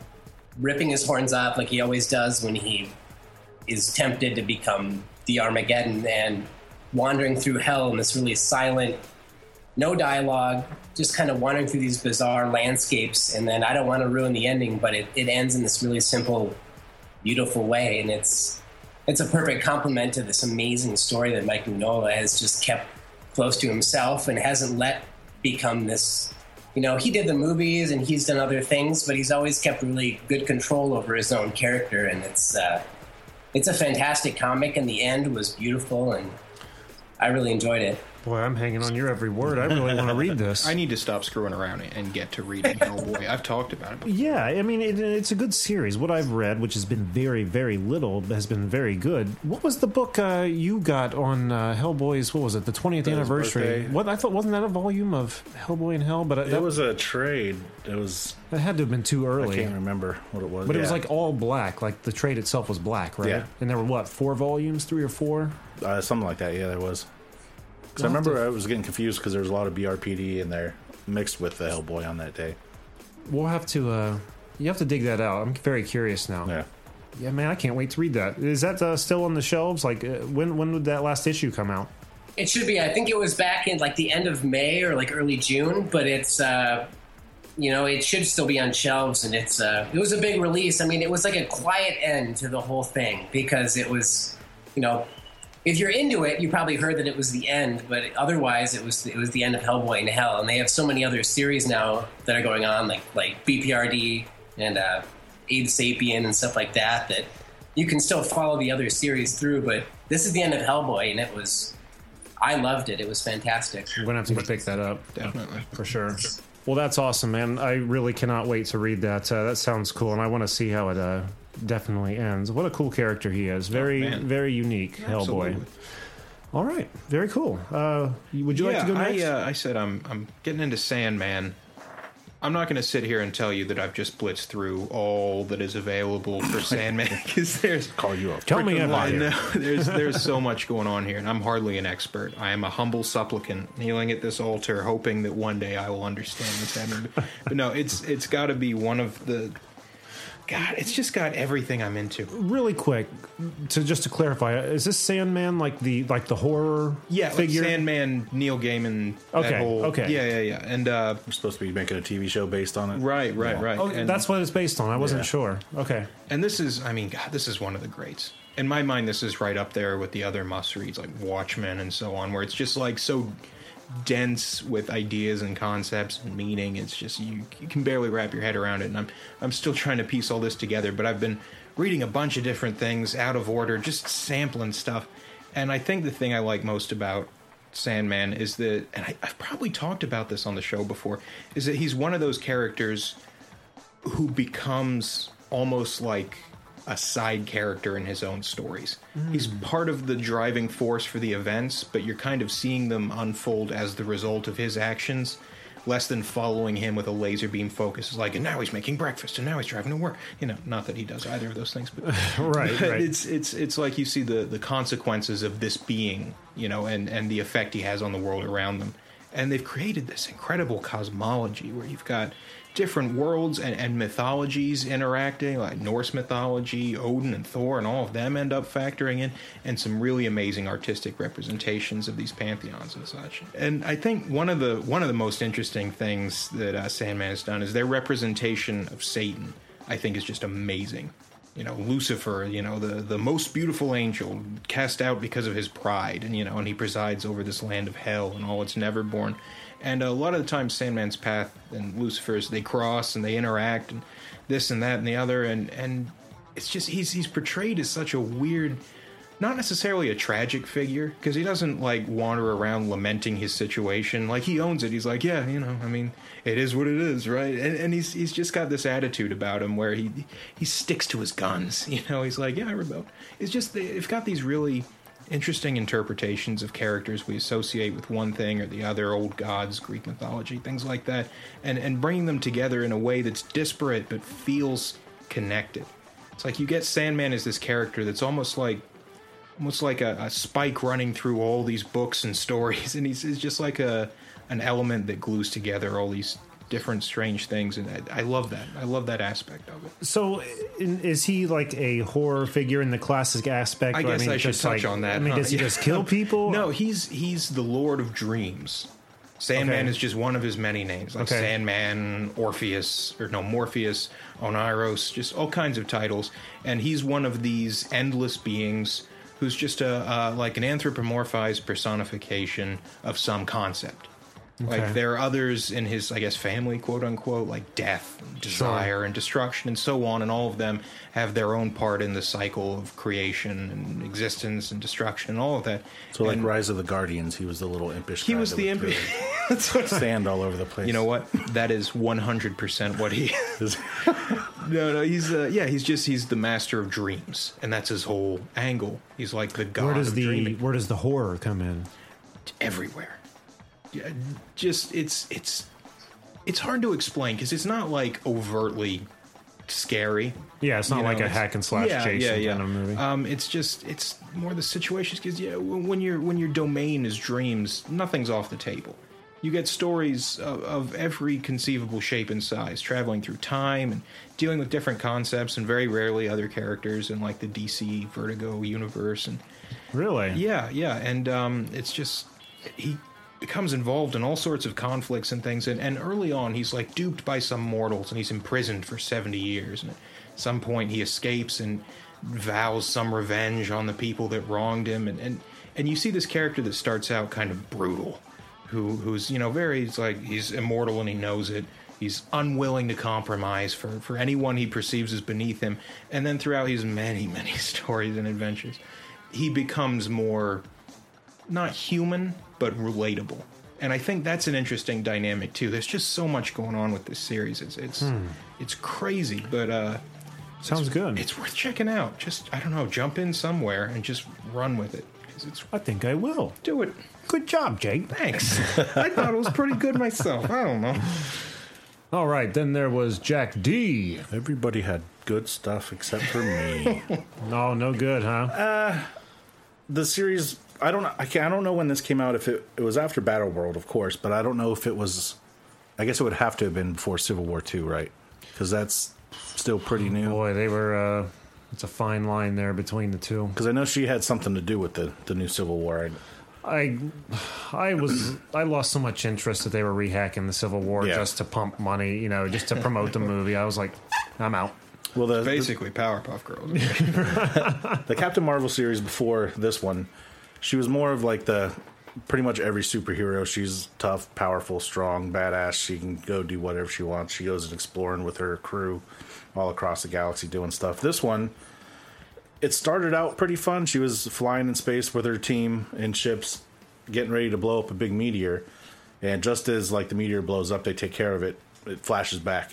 ripping his horns off like he always does when he is tempted to become the Armageddon, and wandering through hell in this really silent, no dialogue, just kind of wandering through these bizarre landscapes. And then I don't want to ruin the ending, but it, it ends in this really simple, beautiful way. And it's it's a perfect complement to this amazing story that Mike Mignola has just kept close to himself and hasn't let become this you know, he did the movies and he's done other things, but he's always kept really good control over his own character. And it's uh, it's a fantastic comic, and the end was beautiful, and I really enjoyed it. Boy, I'm hanging on your every word. I really want to read this. I need to stop screwing around and get to reading Hellboy. I've talked about it before. Yeah, I mean, it, it's a good series. What I've read, which has been very, very little, has been very good. What was the book uh, you got on uh, Hellboy's, what was it, the twentieth that anniversary? What I thought, wasn't that a volume of Hellboy in Hell? But I, that, it was a trade. It was... That had to have been too early. I can't remember what it was. But yeah. It was like all black. Like the trade itself was black, right? Yeah. And there were, what, four volumes, three or four? Uh, something like that, yeah, there was. Because I remember to... I was getting confused because there was a lot of B R P D in there mixed with the Hellboy on that day. We'll have to, uh, you have to dig that out. I'm very curious now. Yeah. Yeah, man, I can't wait to read that. Is that uh, still on the shelves? Like, uh, when when would that last issue come out? It should be. I think it was back in, like, the end of May or, like, early June. But it's, uh, you know, it should still be on shelves. And it's, uh, it was a big release. I mean, it was like a quiet end to the whole thing because it was, you know, if you're into it, you probably heard that it was the end, but otherwise it was it was the end of Hellboy in Hell, and they have so many other series now that are going on, like like B P R D and uh, Abe Sapien and stuff like that, that you can still follow the other series through, but this is the end of Hellboy, and it was, I loved it. It was fantastic. We're going to have to go pick that up. Definitely. For sure. Well, that's awesome, man. I really cannot wait to read that. Uh, that sounds cool, and I want to see how it... Uh... definitely ends. What a cool character he is. Very, oh, very unique. Absolutely. Hellboy. All right. Very cool. Uh, would you yeah, like to go next? I, uh, I said I'm I'm getting into Sandman. I'm not going to sit here and tell you that I've just blitzed through all that is available for Sandman because there's call you up. Tell me about no, There's there's so much going on here, and I'm hardly an expert. I am a humble supplicant kneeling at this altar, hoping that one day I will understand what's happening. But no, it's it's got to be one of the. God, it's just got everything I'm into. Really quick, to just to clarify, is this Sandman like the like the horror yeah, figure? Yeah, like Sandman, Neil Gaiman, okay, that whole... Okay, yeah, yeah, yeah. And uh, we're supposed to be making a T V show based on it. Right, right, yeah. right. Oh, and that's what it's based on. I wasn't yeah. sure. Okay. And this is, I mean, God, this is one of the greats. In my mind, this is right up there with the other must-reads like Watchmen and so on, where it's just like so dense with ideas and concepts and meaning. It's just you, you can barely wrap your head around it, and I'm I'm still trying to piece all this together, but I've been reading a bunch of different things out of order, just sampling stuff. And I think the thing I like most about Sandman is that, and I, I've probably talked about this on the show before, is that he's one of those characters who becomes almost like a side character in his own stories. Mm. He's part of the driving force for the events, but you're kind of seeing them unfold as the result of his actions, less than following him with a laser beam focus. It's like, and now he's making breakfast, and now he's driving to work. You know, not that he does either of those things, but right, right. It's it's it's like you see the the consequences of this being, you know, and and the effect he has on the world around them. And they've created this incredible cosmology where you've got different worlds and, and mythologies interacting, like Norse mythology, Odin and Thor, and all of them end up factoring in, and some really amazing artistic representations of these pantheons and such. And I think one of the one of the most interesting things that uh, Sandman has done is their representation of Satan. I think is just amazing. You know, Lucifer, you know, the, the most beautiful angel cast out because of his pride, and, you know, and he presides over this land of hell and all its neverborn. And a lot of the time, Sandman's path and Lucifer's, they cross and they interact and this and that and the other. And, and it's just he's he's portrayed as such a weird, not necessarily a tragic figure, because he doesn't, like, wander around lamenting his situation. Like, he owns it. He's like, yeah, you know, I mean, it is what it is, right? And, and he's he's just got this attitude about him where he he sticks to his guns. You know, he's like, yeah, I rebelled. It's just they've got these really interesting interpretations of characters we associate with one thing or the other, old gods, Greek mythology, things like that, and, and bringing them together in a way that's disparate but feels connected. It's like you get Sandman as this character that's almost like almost like a, a spike running through all these books and stories, and he's, he's just like a an element that glues together all these different strange things, and I, I love that. I love that aspect of it. So, is he like a horror figure in the classic aspect? I guess I, mean, I should touch like, on that. I mean, huh? does he yeah. just kill people? No, he's he's the Lord of Dreams. Sandman okay. is just one of his many names, like okay. Sandman, Orpheus, or no, Morpheus, Oniros, just all kinds of titles, and he's one of these endless beings who's just a uh, like an anthropomorphized personification of some concept. Okay. Like, there are others in his, I guess, family, quote unquote, like death, and desire, sure. and destruction, and so on, and all of them have their own part in the cycle of creation and existence and destruction and all of that. So, and like Rise of the Guardians, he was the little impish guy. He was the impish. Sand all over the place. You know what? That is one hundred percent what he is. No, no, he's, uh, yeah, he's just, he's the master of dreams, and that's his whole angle. He's like the god where does of the, dreaming. Where does the horror come in? Everywhere. Yeah, just it's it's it's hard to explain because it's not like overtly scary. Yeah, it's not you like know, a hack and slash yeah, Jason yeah, yeah. kind of movie. Um, it's just it's more the situations because yeah, when your when your domain is dreams, nothing's off the table. You get stories of, of every conceivable shape and size, traveling through time and dealing with different concepts and very rarely other characters in like the D C Vertigo universe. And really, yeah, yeah, and um, it's just he. becomes involved in all sorts of conflicts and things, and, and early on he's like duped by some mortals and he's imprisoned for seventy years, and at some point he escapes and vows some revenge on the people that wronged him, and and, and you see this character that starts out kind of brutal, who who's you know very it's like he's immortal and he knows it, he's unwilling to compromise for for anyone he perceives as beneath him, and then throughout his many many stories and adventures he becomes more not human but relatable. And I think that's an interesting dynamic too. There's just so much going on with this series. It's it's hmm. it's crazy, but uh, sounds it's, good. It's worth checking out. Just I don't know, jump in somewhere and just run with it. It's, I think I will do it. Good job, Jake. Thanks. I thought it was pretty good myself. I don't know. All right, then there was Jack D. Everybody had good stuff except for me. No, no good, huh? Uh, the series. I don't I, can't, I don't know when this came out, if it, it was after Battle World, of course, but I don't know if it was, I guess it would have to have been before Civil War two, right? Because that's still pretty new. Boy, they were, uh, it's a fine line there between the two. Because I know she had something to do with the, the new Civil War. I I was I lost so much interest that they were rehacking the Civil War yeah. just to pump money, you know, just to promote the movie. I was like, I'm out. Well, the, basically the, Powerpuff Girls. Okay. The Captain Marvel series before this one, she was more of like the pretty much every superhero. She's tough, powerful, strong, badass. She can go do whatever she wants. She goes and exploring with her crew all across the galaxy doing stuff. This one, it started out pretty fun. She was flying in space with her team in ships, getting ready to blow up a big meteor. And just as like the meteor blows up, they take care of it. It flashes back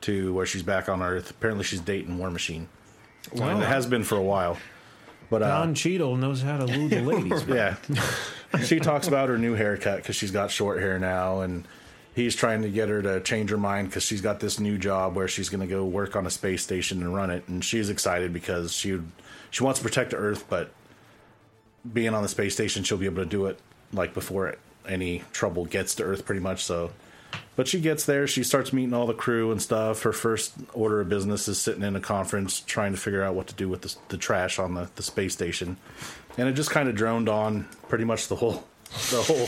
to where she's back on Earth. Apparently she's dating War Machine. Wow. And it has been for a while. But, uh, Don Cheadle knows how to woo the ladies. Right? Yeah. She talks about her new haircut because she's got short hair now, and he's trying to get her to change her mind because she's got this new job where she's going to go work on a space station and run it, and she's excited because she she wants to protect Earth, but being on the space station, she'll be able to do it like before any trouble gets to Earth pretty much. So, but she gets there. She starts meeting all the crew and stuff. Her first order of business is sitting in a conference trying to figure out what to do with the, the trash on the, the space station. And it just kind of droned on pretty much the whole the whole,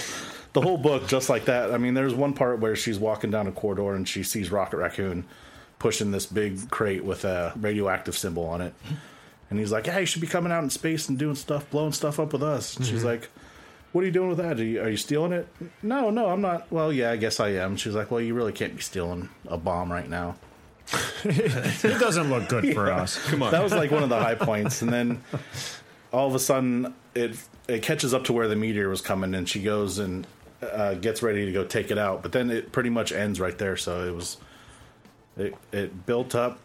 the whole book just like that. I mean, there's one part where she's walking down a corridor and she sees Rocket Raccoon pushing this big crate with a radioactive symbol on it. And he's like, hey, you should be coming out in space and doing stuff, blowing stuff up with us. And mm-hmm. she's like, what are you doing with that? Are you, are you stealing it? No, no, I'm not. Well, yeah, I guess I am. She's like, well, you really can't be stealing a bomb right now. It doesn't look good yeah. for us. Come on. That was like one of the high points. And then all of a sudden it it catches up to where the meteor was coming, and she goes and uh, gets ready to go take it out. But then it pretty much ends right there. So it was it, it built up,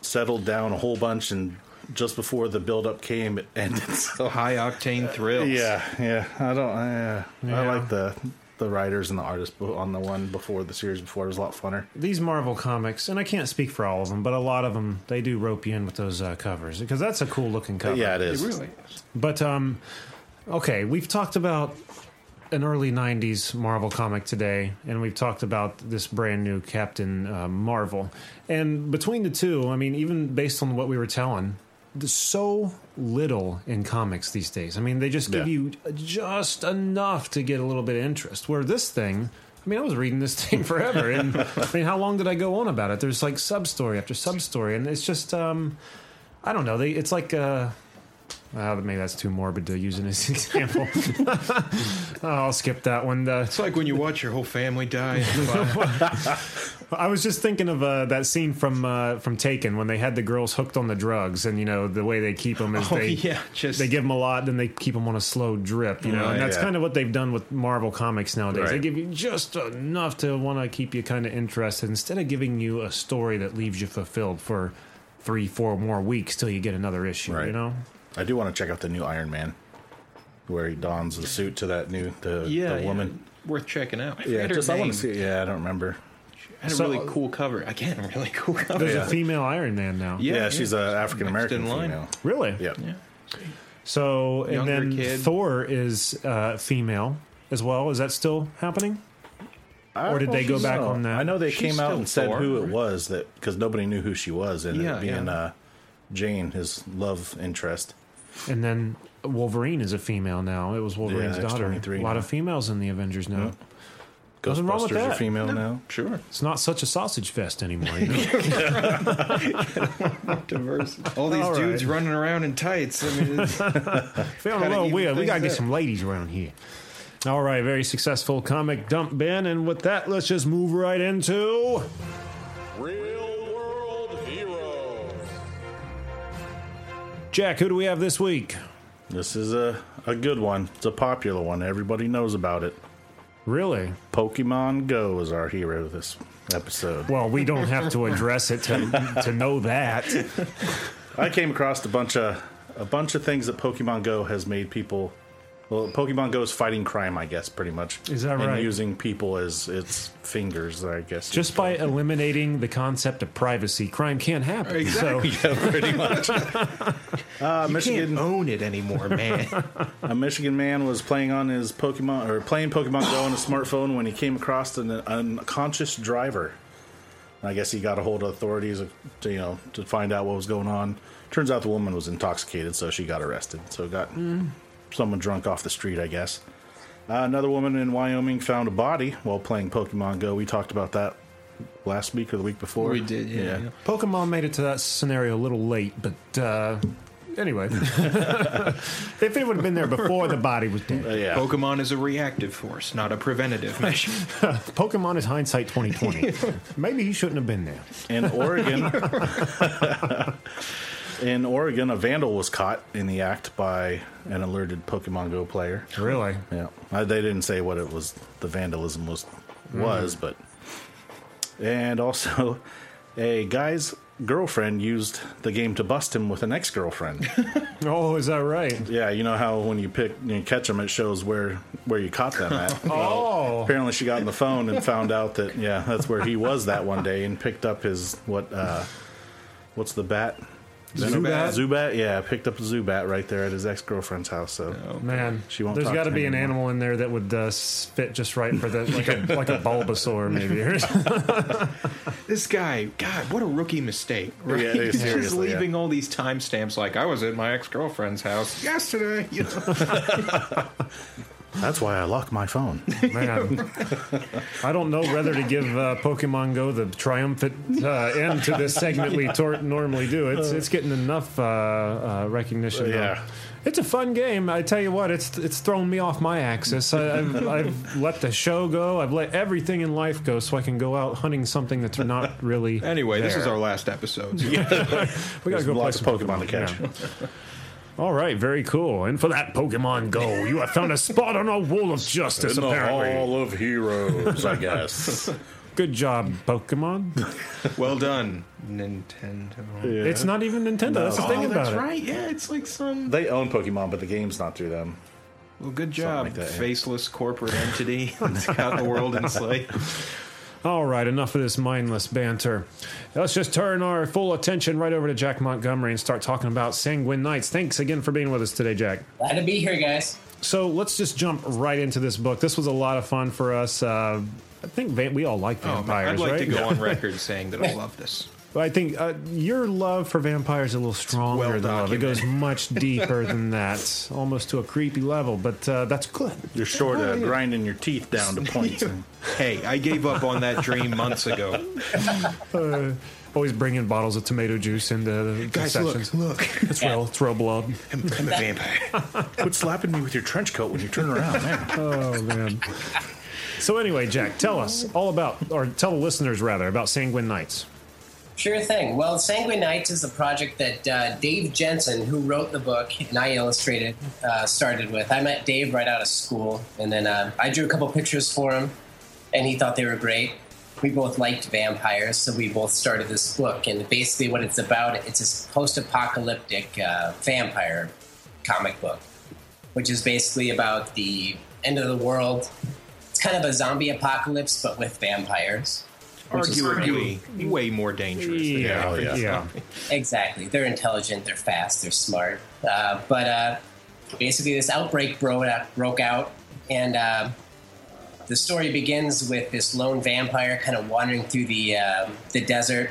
settled down a whole bunch, and just before the build-up came, it ended. So high-octane thrills. Uh, yeah, yeah. I don't. Uh, yeah. I like the the writers and the artists on the one before the series before. It was a lot funner. These Marvel comics, and I can't speak for all of them, but a lot of them they do rope you in with those uh, covers because that's a cool-looking cover. Yeah, it is. It really is. But um, okay, we've talked about an early nineties Marvel comic today, and we've talked about this brand new Captain uh, Marvel, and between the two, I mean, even based on what we were telling. So little in comics these days. I mean, they just give yeah. you just enough to get a little bit of interest. Where this thing, I mean, I was reading this thing forever, and I mean, how long did I go on about it? There's like sub story after sub story, and it's just, um, I don't know. They, it's like, uh, Uh, maybe that's too morbid to use in this example. I'll skip that one. Though. It's like when you watch your whole family die. I was just thinking of uh, that scene from uh, from Taken when they had the girls hooked on the drugs, and you know the way they keep them is oh, they yeah, just... they give them a lot, then they keep them on a slow drip. You know, right, and that's yeah. kind of what they've done with Marvel comics nowadays. Right. They give you just enough to want to keep you kind of interested, instead of giving you a story that leaves you fulfilled for three, four more weeks till you get another issue. Right. You know. I do want to check out the new Iron Man, where he dons the suit to that new the, yeah, the woman. Yeah, worth checking out. I yeah, just I want to see. Yeah, I don't remember. She had so, a really cool cover. Again, a really cool cover. There's yeah. a female Iron Man now. Yeah, yeah she's an African American female. Really? Yeah. yeah. So and Younger then kid. Thor is uh, female as well. Is that still happening? I or did they go back so. on that? I know they she's came out and Thor, said who it was that because nobody knew who she was, and yeah, it being yeah. uh, Jane, his love interest. And then Wolverine is a female now. It was Wolverine's yeah, daughter. A lot now. of females in the Avengers now. Yeah. Ghostbusters are female no. now. Sure. It's not such a sausage fest anymore. You know? Diverse. All these All right. dudes running around in tights. I mean, it's feeling a little weird. We got to get some ladies around here. All right. Very successful comic dump, Ben. And with that, let's just move right into... Jack, who do we have this week? This is a, a good one. It's a popular one. Everybody knows about it. Really? Pokemon Go is our hero this episode. Well, we don't have to address it to, to know that. I came across a bunch of a bunch of things that Pokemon Go has made people... Well, Pokemon Go is fighting crime, I guess, pretty much. Is that and right? And using people as its fingers, I guess. Just by talking. eliminating the concept of privacy, crime can't happen. Exactly. So. Yeah, pretty much. uh, you Michigan, can't own it anymore, man. A Michigan man was playing on his Pokemon or playing Pokemon Go on his smartphone when he came across an unconscious driver. I guess he got a hold of authorities to, you know, to find out what was going on. Turns out the woman was intoxicated, so she got arrested. So got. Mm. Someone drunk off the street, I guess. Uh, another woman in Wyoming found a body while playing Pokemon Go. We talked about that last week or the week before. We did, yeah. yeah. yeah. Pokemon made it to that scenario a little late, but uh, anyway. If it would have been there before, the body was dead. Uh, yeah. Pokemon is a reactive force, not a preventative measure. Pokemon is hindsight twenty twenty. Maybe he shouldn't have been there. In Oregon... In Oregon, a vandal was caught in the act by an alerted Pokemon Go player. Really? Yeah. I, they didn't say what it was, the vandalism was, was mm. but... And also, a guy's girlfriend used the game to bust him with an ex-girlfriend. Oh, is that right? Yeah, you know how when you pick, you catch them, it shows where, where you caught them at. Oh! Well, apparently she got on the phone and found out that, yeah, that's where he was that one day and picked up his, what, uh... what's the bat? Zubat? Zubat, yeah, picked up a Zubat right there at his ex-girlfriend's house. So oh, man, she won't. There's got to be an anymore. animal in there that would uh, fit just right for the like a like a Bulbasaur maybe. This guy, God, what a rookie mistake! Right, yeah, he's just leaving yeah. all these timestamps. Like I was at my ex-girlfriend's house yesterday. You know? That's why I lock my phone. Man, I don't know whether to give uh, Pokemon Go the triumphant uh, end to this segment we tor- normally do. It's it's getting enough uh, uh, recognition. Uh, yeah. It's a fun game. I tell you what, it's it's thrown me off my axis. I, I've, I've let the show go. I've let everything in life go so I can go out hunting something that's not really Anyway, there. This is our last episode. So yeah. we got to go play some Pokemon, Pokemon to catch. Yeah. All right, very cool. And for that Pokemon Go, you have found a spot on a wall of justice, in apparently. In the Hall of Heroes, I guess. Good job, Pokemon. Well done, Nintendo. Yeah. It's not even Nintendo. No. That's the thing oh, about that's it. That's right. Yeah, it's like some... They own Pokemon, but the game's not through them. Well, good job, like that, faceless yeah. corporate entity that's got the world in play. All right, enough of this mindless banter. Let's just turn our full attention right over to Jack Montgomery and start talking about Sanguine Nights. Thanks again for being with us today, Jack. Glad to be here, guys. So let's just jump right into this book. This was a lot of fun for us. Uh, I think va- we all like vampires, right? Oh, I'd like right? to go on record saying that I love this. But I think uh, your love for vampires is a little stronger well than love. It goes much deeper than that, almost to a creepy level, but uh, that's good. You're sort of oh, yeah. grinding your teeth down to points. And, hey, I gave up on that dream months ago. Uh, always bringing bottles of tomato juice into the Guys, concessions. Look, look. It's real, it's real blood. I'm, I'm a vampire. Quit slapping me with your trench coat when you turn around, man. Oh, man. So anyway, Jack, tell us all about, or tell the listeners, rather, about Sanguine Nights. Sure thing. Well, Sanguine Nights is a project that uh, Dave Jensen, who wrote the book and I illustrated, uh, started with. I met Dave right out of school, and then uh, I drew a couple pictures for him, and he thought they were great. We both liked vampires, so we both started this book. And basically what it's about, it's this post-apocalyptic uh, vampire comic book, which is basically about the end of the world. It's kind of a zombie apocalypse, but with vampires. Arguably way more dangerous. Yeah, than yeah, yeah. Exactly. They're intelligent, they're fast, they're smart. Uh, but uh, basically this outbreak broke out, and uh, the story begins with this lone vampire kind of wandering through the, uh, the desert,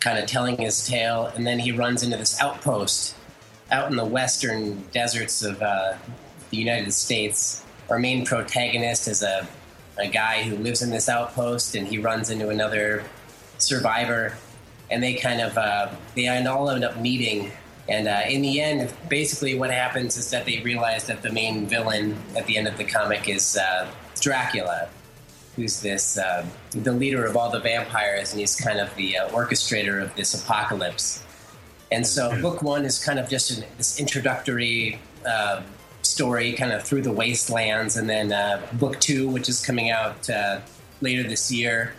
kind of telling his tale, and then he runs into this outpost out in the western deserts of uh, the United States. Our main protagonist is a a guy who lives in this outpost, and he runs into another survivor, and they kind of, uh, they all end up meeting. And uh, in the end, basically what happens is that they realize that the main villain at the end of the comic is uh, Dracula, who's this, uh, the leader of all the vampires, and he's kind of the uh, orchestrator of this apocalypse. And so book one is kind of just an, this introductory uh story kind of through the wastelands, and then uh, book two, which is coming out uh, later this year,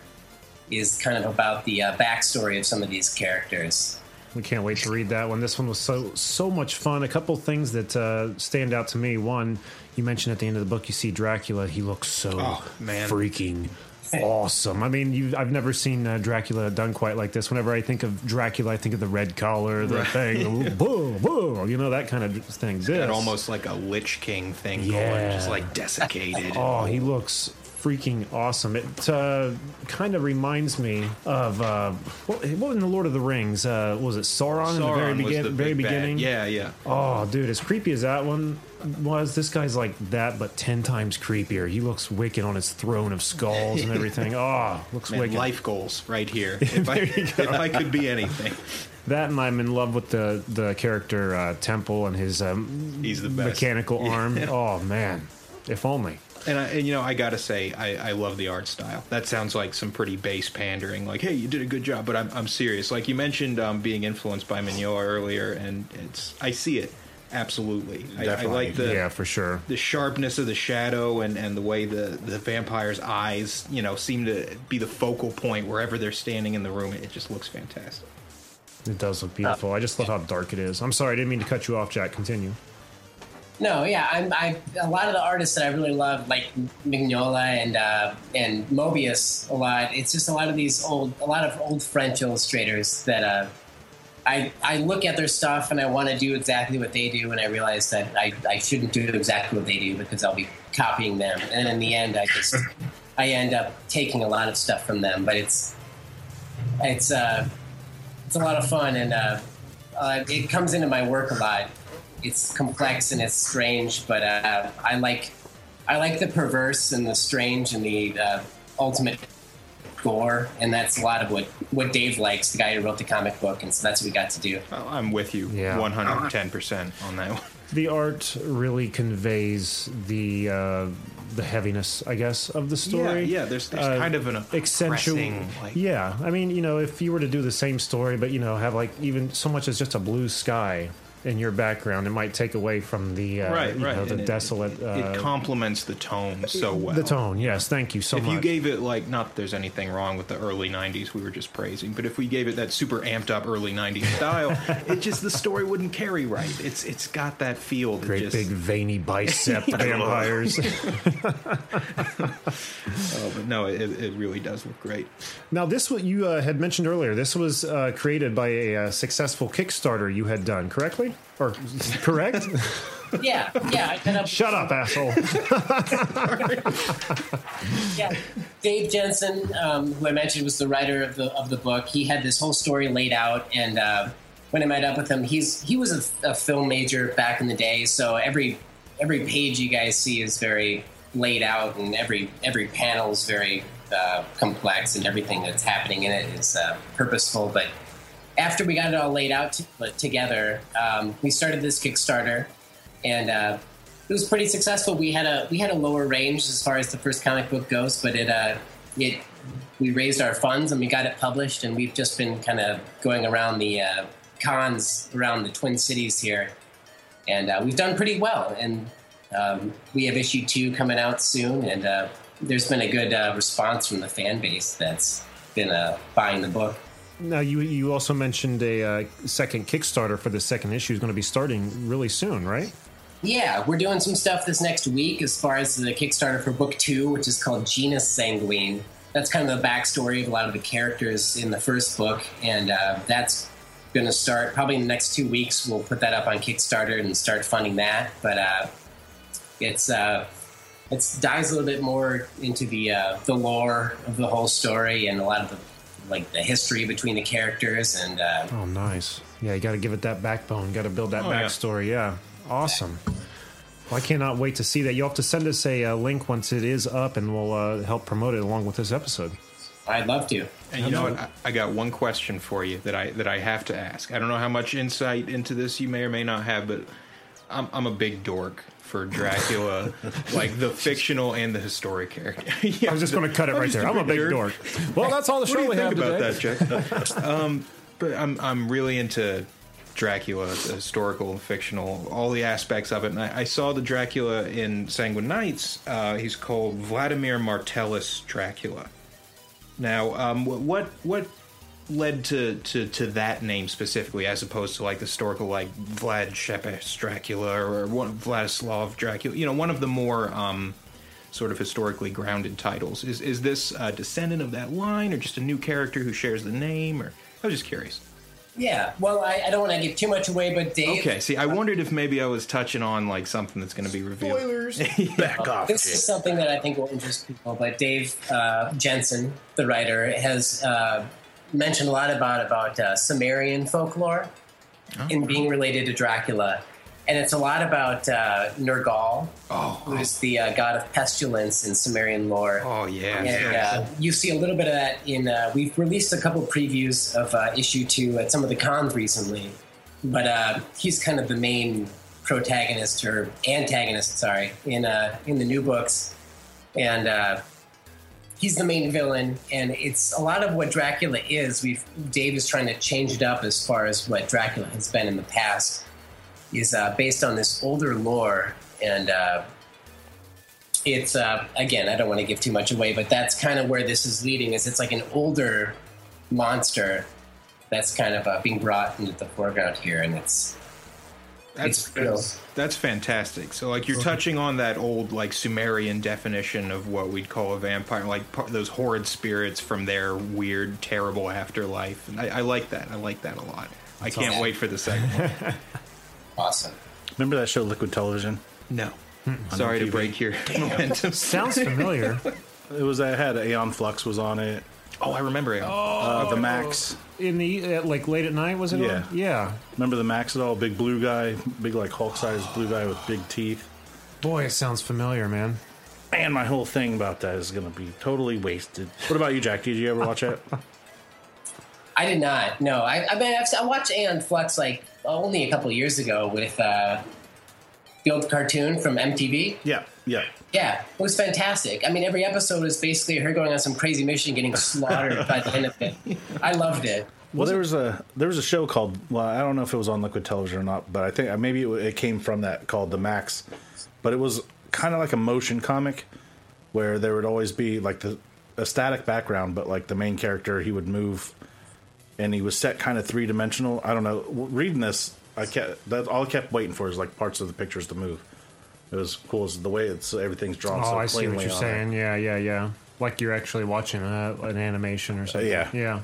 is kind of about the uh, backstory of some of these characters. We can't wait to read that one. This one was so so much fun. A couple things that uh, stand out to me. One, you mentioned at the end of the book, you see Dracula. He looks so oh, man. freaking awesome. I mean, you, I've never seen uh, Dracula done quite like this. Whenever I think of Dracula, I think of the red collar, the right. thing, the boom, boom, you know, that kind of thing. This. Got almost like a Lich King thing yeah. going, just like desiccated. Oh, he looks freaking awesome. It uh, kind of reminds me of, uh, what, what in the Lord of the Rings? Uh, was it Sauron, Sauron in the very, begin- the very beginning? Yeah, yeah. Oh, dude, as creepy as that one was, this guy's like that, but ten times creepier. He looks wicked on his throne of skulls and everything. Oh, looks Man, wicked. Life goals right here. If, I, if I could be anything. That, and I'm in love with the, the character uh, Temple and his um, He's the best. mechanical yeah. arm. Oh, man. If only. And, I, and, you know, I got to say, I, I love the art style. That sounds like some pretty base pandering, like, hey, you did a good job, but I'm I'm serious. Like, you mentioned um, being influenced by Mignola earlier, and it's I see it. Absolutely. I, I like the yeah, for sure. the sharpness of the shadow and, and the way the, the vampire's eyes, you know, seem to be the focal point wherever they're standing in the room. It just looks fantastic. It does look beautiful. Uh, I just love how dark it is. I'm sorry, I didn't mean to cut you off, Jack. Continue. No, yeah, I'm, I a lot of the artists that I really love, like Mignola and uh, and Moebius, a lot. It's just a lot of these old, a lot of old French illustrators that uh, I I look at their stuff and I want to do exactly what they do, and I realize that I, I shouldn't do exactly what they do because I'll be copying them. And in the end, I just I end up taking a lot of stuff from them, but it's it's uh, it's a lot of fun, and uh, uh, it comes into my work a lot. It's complex and it's strange, but uh, I like I like the perverse and the strange and the uh, ultimate gore, and that's a lot of what, what Dave likes, the guy who wrote the comic book, and so that's what we got to do. I'm with you yeah. one hundred ten percent on that one. The art really conveys the uh, the heaviness, I guess, of the story. Yeah, yeah. There's, there's uh, kind of an accentuating. Like, yeah, I mean, you know, if you were to do the same story, but, you know, have like even so much as just a blue sky in your background, it might take away from the uh, right, right. Know, the it, desolate. It, it, uh, it complements the tone so well. The tone, yes, thank you so if much. If you gave it like, not that there's anything wrong with the early nineties, we were just praising, but if we gave it that super amped up early nineties style, it just the story wouldn't carry right. It's it's got that feel. Great just, big veiny bicep vampires. Oh, but no, it, it really does look great. Now, this what you uh, had mentioned earlier. This was uh, created by a uh, successful Kickstarter you had done, correctly? Or correct? Yeah, yeah. I met up. Shut up, asshole. Yeah, Dave Jensen, um, who I mentioned was the writer of the of the book. He had this whole story laid out, and uh, when I met up with him, he's he was a, a film major back in the day. So every every page you guys see is very laid out, and every every panel is very uh, complex, and everything that's happening in it is uh, purposeful, but. After we got it all laid out t- together, um, we started this Kickstarter, and uh, it was pretty successful. We had a we had a lower range as far as the first comic book goes, but it uh, it we raised our funds and we got it published, and we've just been kind of going around the uh, cons around the Twin Cities here, and uh, we've done pretty well. And um, we have issue two coming out soon, and uh, there's been a good uh, response from the fan base that's been uh, buying the book. Now, you you also mentioned a uh, second Kickstarter for the second issue is going to be starting really soon, right? Yeah, we're doing some stuff this next week as far as the Kickstarter for book two, which is called Genus Sanguine. That's kind of the backstory of a lot of the characters in the first book, and uh, that's going to start probably in the next two weeks. We'll put that up on Kickstarter and start funding that, but uh, it's... Uh, it dives a little bit more into the uh, the lore of the whole story and a lot of the like the history between the characters and uh, oh nice yeah you got to give it that backbone, got to build that oh, backstory yeah. yeah awesome well I cannot wait to see that. You'll have to send us a uh, link once it is up, and we'll uh, help promote it along with this episode. I'd love to. And you know what, I, I got one question for you that I that I have to ask. I don't know how much insight into this you may or may not have, but I'm I'm a big dork for Dracula, like the fictional and the historic character. Yeah, I was just going to cut it right I'm there. A I'm a big dork. dork. Well, that's all the show we have today. What do you think about that, Jack? um, but I'm I'm really into Dracula, the historical and fictional, all the aspects of it. And I, I saw the Dracula in Sanguine Nights. Uh, he's called Vladimir Martellus Dracula. Now, um, what what led to, to, to that name specifically, as opposed to like the historical, like Vlad Tepes Dracula or one, Vladislav Dracula, you know, one of the more um, sort of historically grounded titles. Is is this a descendant of that line, or just a new character who shares the name? Or I was just curious. Yeah, well, I, I don't want to give too much away, but Dave... Okay, see, I wondered if maybe I was touching on, like, something that's going to be revealed. Spoilers! Back well, off. This Jake. Is something that I think will interest people, but Dave uh, Jensen, the writer, has... Uh, mentioned a lot about about uh, Sumerian folklore oh. and being related to Dracula, and it's a lot about uh, Nergal, oh. who's the uh, god of pestilence in Sumerian lore. Oh yeah, and, yeah. Uh, you see a little bit of that in. Uh, we've released a couple previews of uh, issue two at some of the cons recently, but uh, he's kind of the main protagonist or antagonist, sorry, in uh, in the new books, and. Uh, He's the main villain, and it's a lot of what Dracula is. We've Dave is trying to change it up as far as what Dracula has been in the past. Is uh, based on this older lore, and uh, it's uh, again, I don't want to give too much away, but that's kind of where this is leading. Is it's like an older monster that's kind of uh, being brought into the foreground here, and it's. That's, that's that's fantastic. So, like, you're touching on that old, like, Sumerian definition of what we'd call a vampire, like par- those horrid spirits from their weird, terrible afterlife. And I, I like that. I like that a lot. That's I can't awesome. Wait for the second one. Awesome. Remember that show, Liquid Television? No. Mm-hmm. Sorry to break your momentum. Sounds familiar. It was. I had Aeon Flux was on it. Oh, I remember it. Oh, uh, the Max in the uh, like late at night was it? Yeah, on? Yeah. Remember the Max at all? Big blue guy, big like Hulk-sized blue guy with big teeth. Boy, it sounds familiar, man. Man, my whole thing about that is gonna be totally wasted. What about you, Jack? Did you ever watch it? I did not. No, I, I mean I've, I watched Aeon Flux like only a couple years ago with uh, the old cartoon from M T V. Yeah, yeah. Yeah, it was fantastic. I mean, every episode was basically her going on some crazy mission, getting slaughtered by the end of it. I loved it. Well, was there it? was a there was a show called, well, I don't know if it was on Liquid Television or not, but I think maybe it, it came from that, called The Max. But it was kind of like a motion comic where there would always be like the a static background, but like the main character, he would move, and he was set kind of three dimensional. I don't know. Reading this, I kept that all I kept waiting for is like parts of the pictures to move. It was cool. It's the way it's everything's drawn. Oh, so I see what you're saying. It. Yeah, yeah, yeah. Like you're actually watching a, an animation or something. Uh, yeah,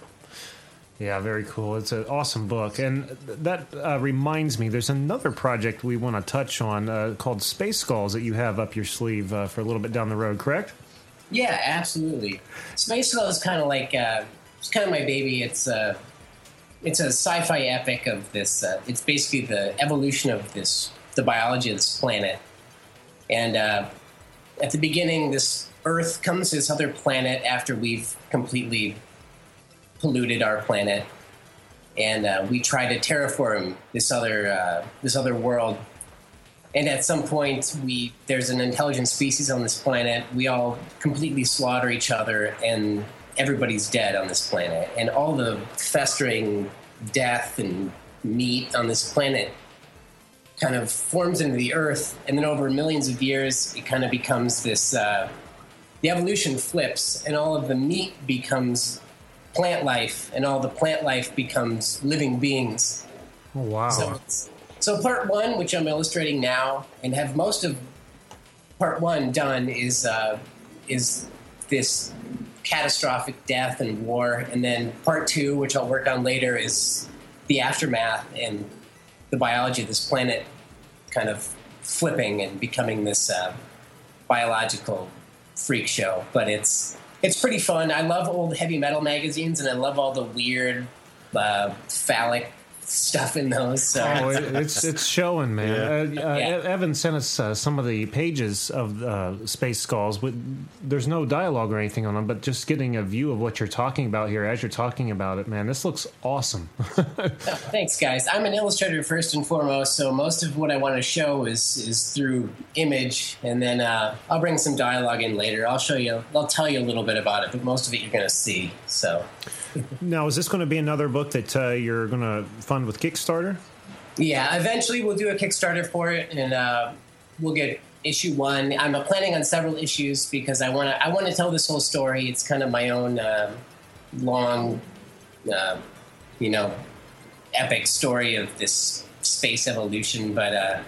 yeah. Yeah, very cool. It's an awesome book. And that uh, reminds me, there's another project we want to touch on uh, called Space Skulls that you have up your sleeve uh, for a little bit down the road, correct? Yeah, absolutely. Space Skulls is kind of like, uh, it's kind of my baby. It's, uh, it's a sci-fi epic of this. Uh, it's basically the evolution of this, the biology of this planet. And uh, at the beginning, this Earth comes to this other planet after we've completely polluted our planet, and uh, we try to terraform this other uh, this other world. And at some point, we there's an intelligent species on this planet. We all completely slaughter each other, and everybody's dead on this planet. And all the festering death and meat on this planet kind of forms into the Earth. And then over millions of years, it kind of becomes this. Uh, the evolution flips, and all of the meat becomes plant life, and all the plant life becomes living beings. Oh, wow. So, so part one, which I'm illustrating now, and have most of part one done, is uh, is this catastrophic death and war. And then part two, which I'll work on later, is the aftermath and the biology of this planet kind of flipping and becoming this uh, biological freak show. But it's... It's pretty fun. I love old heavy metal magazines, and I love all the weird uh, phallic stuff in those. So. Oh, it's it's showing, man. Yeah. Uh, uh, yeah. Evan sent us uh, some of the pages of uh, Space Skulls. With, there's no dialogue or anything on them, but just getting a view of what you're talking about here as you're talking about it, man, this looks awesome. Oh, thanks, guys. I'm an illustrator first and foremost, so most of what I want to show is, is through image, and then uh, I'll bring some dialogue in later. I'll show you, I'll tell you a little bit about it, but most of it you're going to see, so... Now, is this going to be another book that uh, you're going to fund with Kickstarter? Yeah, eventually we'll do a Kickstarter for it, and uh, we'll get issue one. I'm planning on several issues because I want to. I want to tell this whole story. It's kind of my own uh, long, uh, you know, epic story of this space evolution. But uh,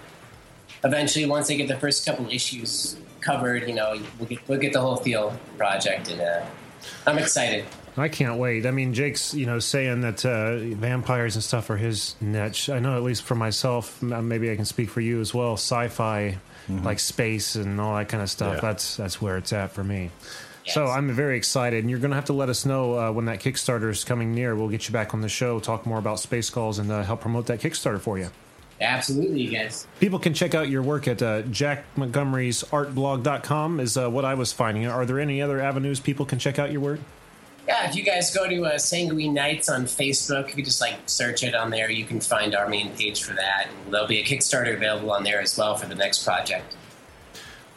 eventually, once I get the first couple issues covered, you know, we'll get, we'll get the whole Thiel project, and uh, I'm excited. I can't wait. I mean, Jake's, you know, saying that uh, vampires and stuff are his niche. I know, at least for myself, maybe I can speak for you as well. Sci-fi, mm-hmm. like space and all that kind of stuff. Yeah. That's that's where it's at for me. Yes. So I'm very excited. And you're going to have to let us know uh, when that Kickstarter is coming near. We'll get you back on the show, talk more about Space Skulls, and uh, help promote that Kickstarter for you. Absolutely, you guys. People can check out your work at uh, jack montgomery's art blog dot com is uh, what I was finding. Are there any other avenues people can check out your work? Yeah, if you guys go to uh, Sanguine Nights on Facebook, if you just, like, search it on there, you can find our main page for that. And there'll be a Kickstarter available on there as well for the next project.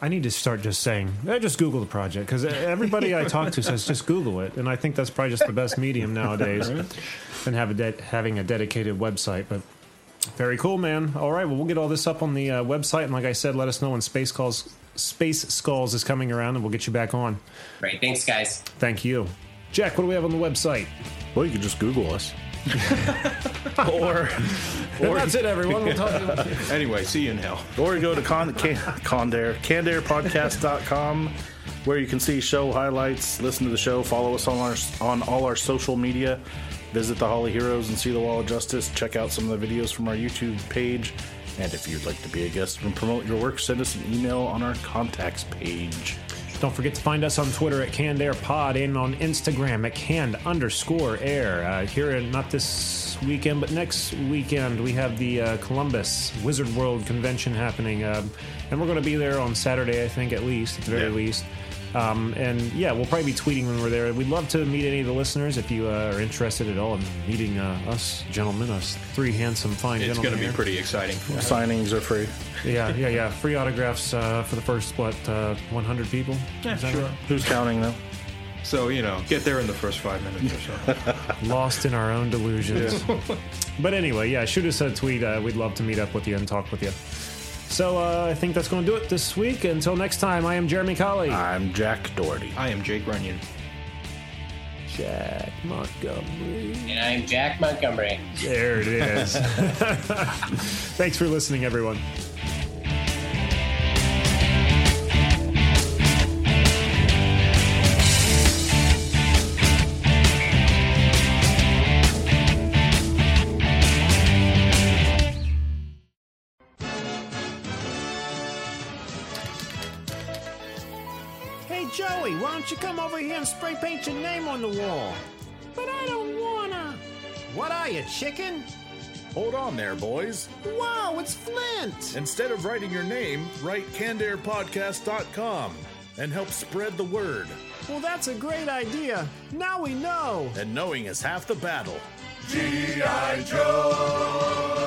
I need to start just saying, eh, just Google the project, because everybody I talk to says just Google it. And I think that's probably just the best medium nowadays than have a de- having a dedicated website. But very cool, man. All right, well, we'll get all this up on the uh, website. And like I said, let us know when Space Calls, Space Skulls is coming around, and we'll get you back on. Great. Thanks, guys. Thank you. Jack, what do we have on the website? Well, you can just Google us. or, or that's it, everyone. We'll talk about it. Anyway, see you in hell. Or you go to con, can, Canned Air, canned air podcast dot com, where you can see show highlights, listen to the show, follow us on our on all our social media, visit the Holly Heroes and see the Wall of Justice, check out some of the videos from our YouTube page, and if you'd like to be a guest and promote your work, send us an email on our contacts page. Don't forget to find us on Twitter at Canned Air Pod and on Instagram at Canned underscore Air. Uh, here, in, not this weekend, but next weekend, we have the uh, Columbus Wizard World Convention happening. Uh, and we're going to be there on Saturday, I think, at least, at the very yeah. least. Um, and, yeah, we'll probably be tweeting when we're there. We'd love to meet any of the listeners if you uh, are interested at all in meeting uh, us gentlemen, us three handsome, fine it's gentlemen. It's going to be here. Pretty exciting. Yeah. Signings are free. Yeah, yeah, yeah. Free autographs uh, for the first, what, uh, one hundred people? Yeah, sure. Right? Who's counting, though? So, you know, get there in the first five minutes or so. Lost in our own delusions. Yeah. But anyway, yeah, shoot us a tweet. Uh, we'd love to meet up with you and talk with you. So uh, I think that's going to do it this week. Until next time, I am Jeremy Colley. I'm Jack Doherty. I am Jake Runyon. Jack Montgomery. And I'm Jack Montgomery. There it is. Thanks for listening, everyone. don't you come over here and spray paint your name on the wall? But I don't wanna. What are you, chicken? Hold on there, boys. Wow, it's Flint! Instead of writing your name, write canned air podcast dot com and help spread the word. Well, that's a great idea. Now we know. And knowing is half the battle. G I. Joe!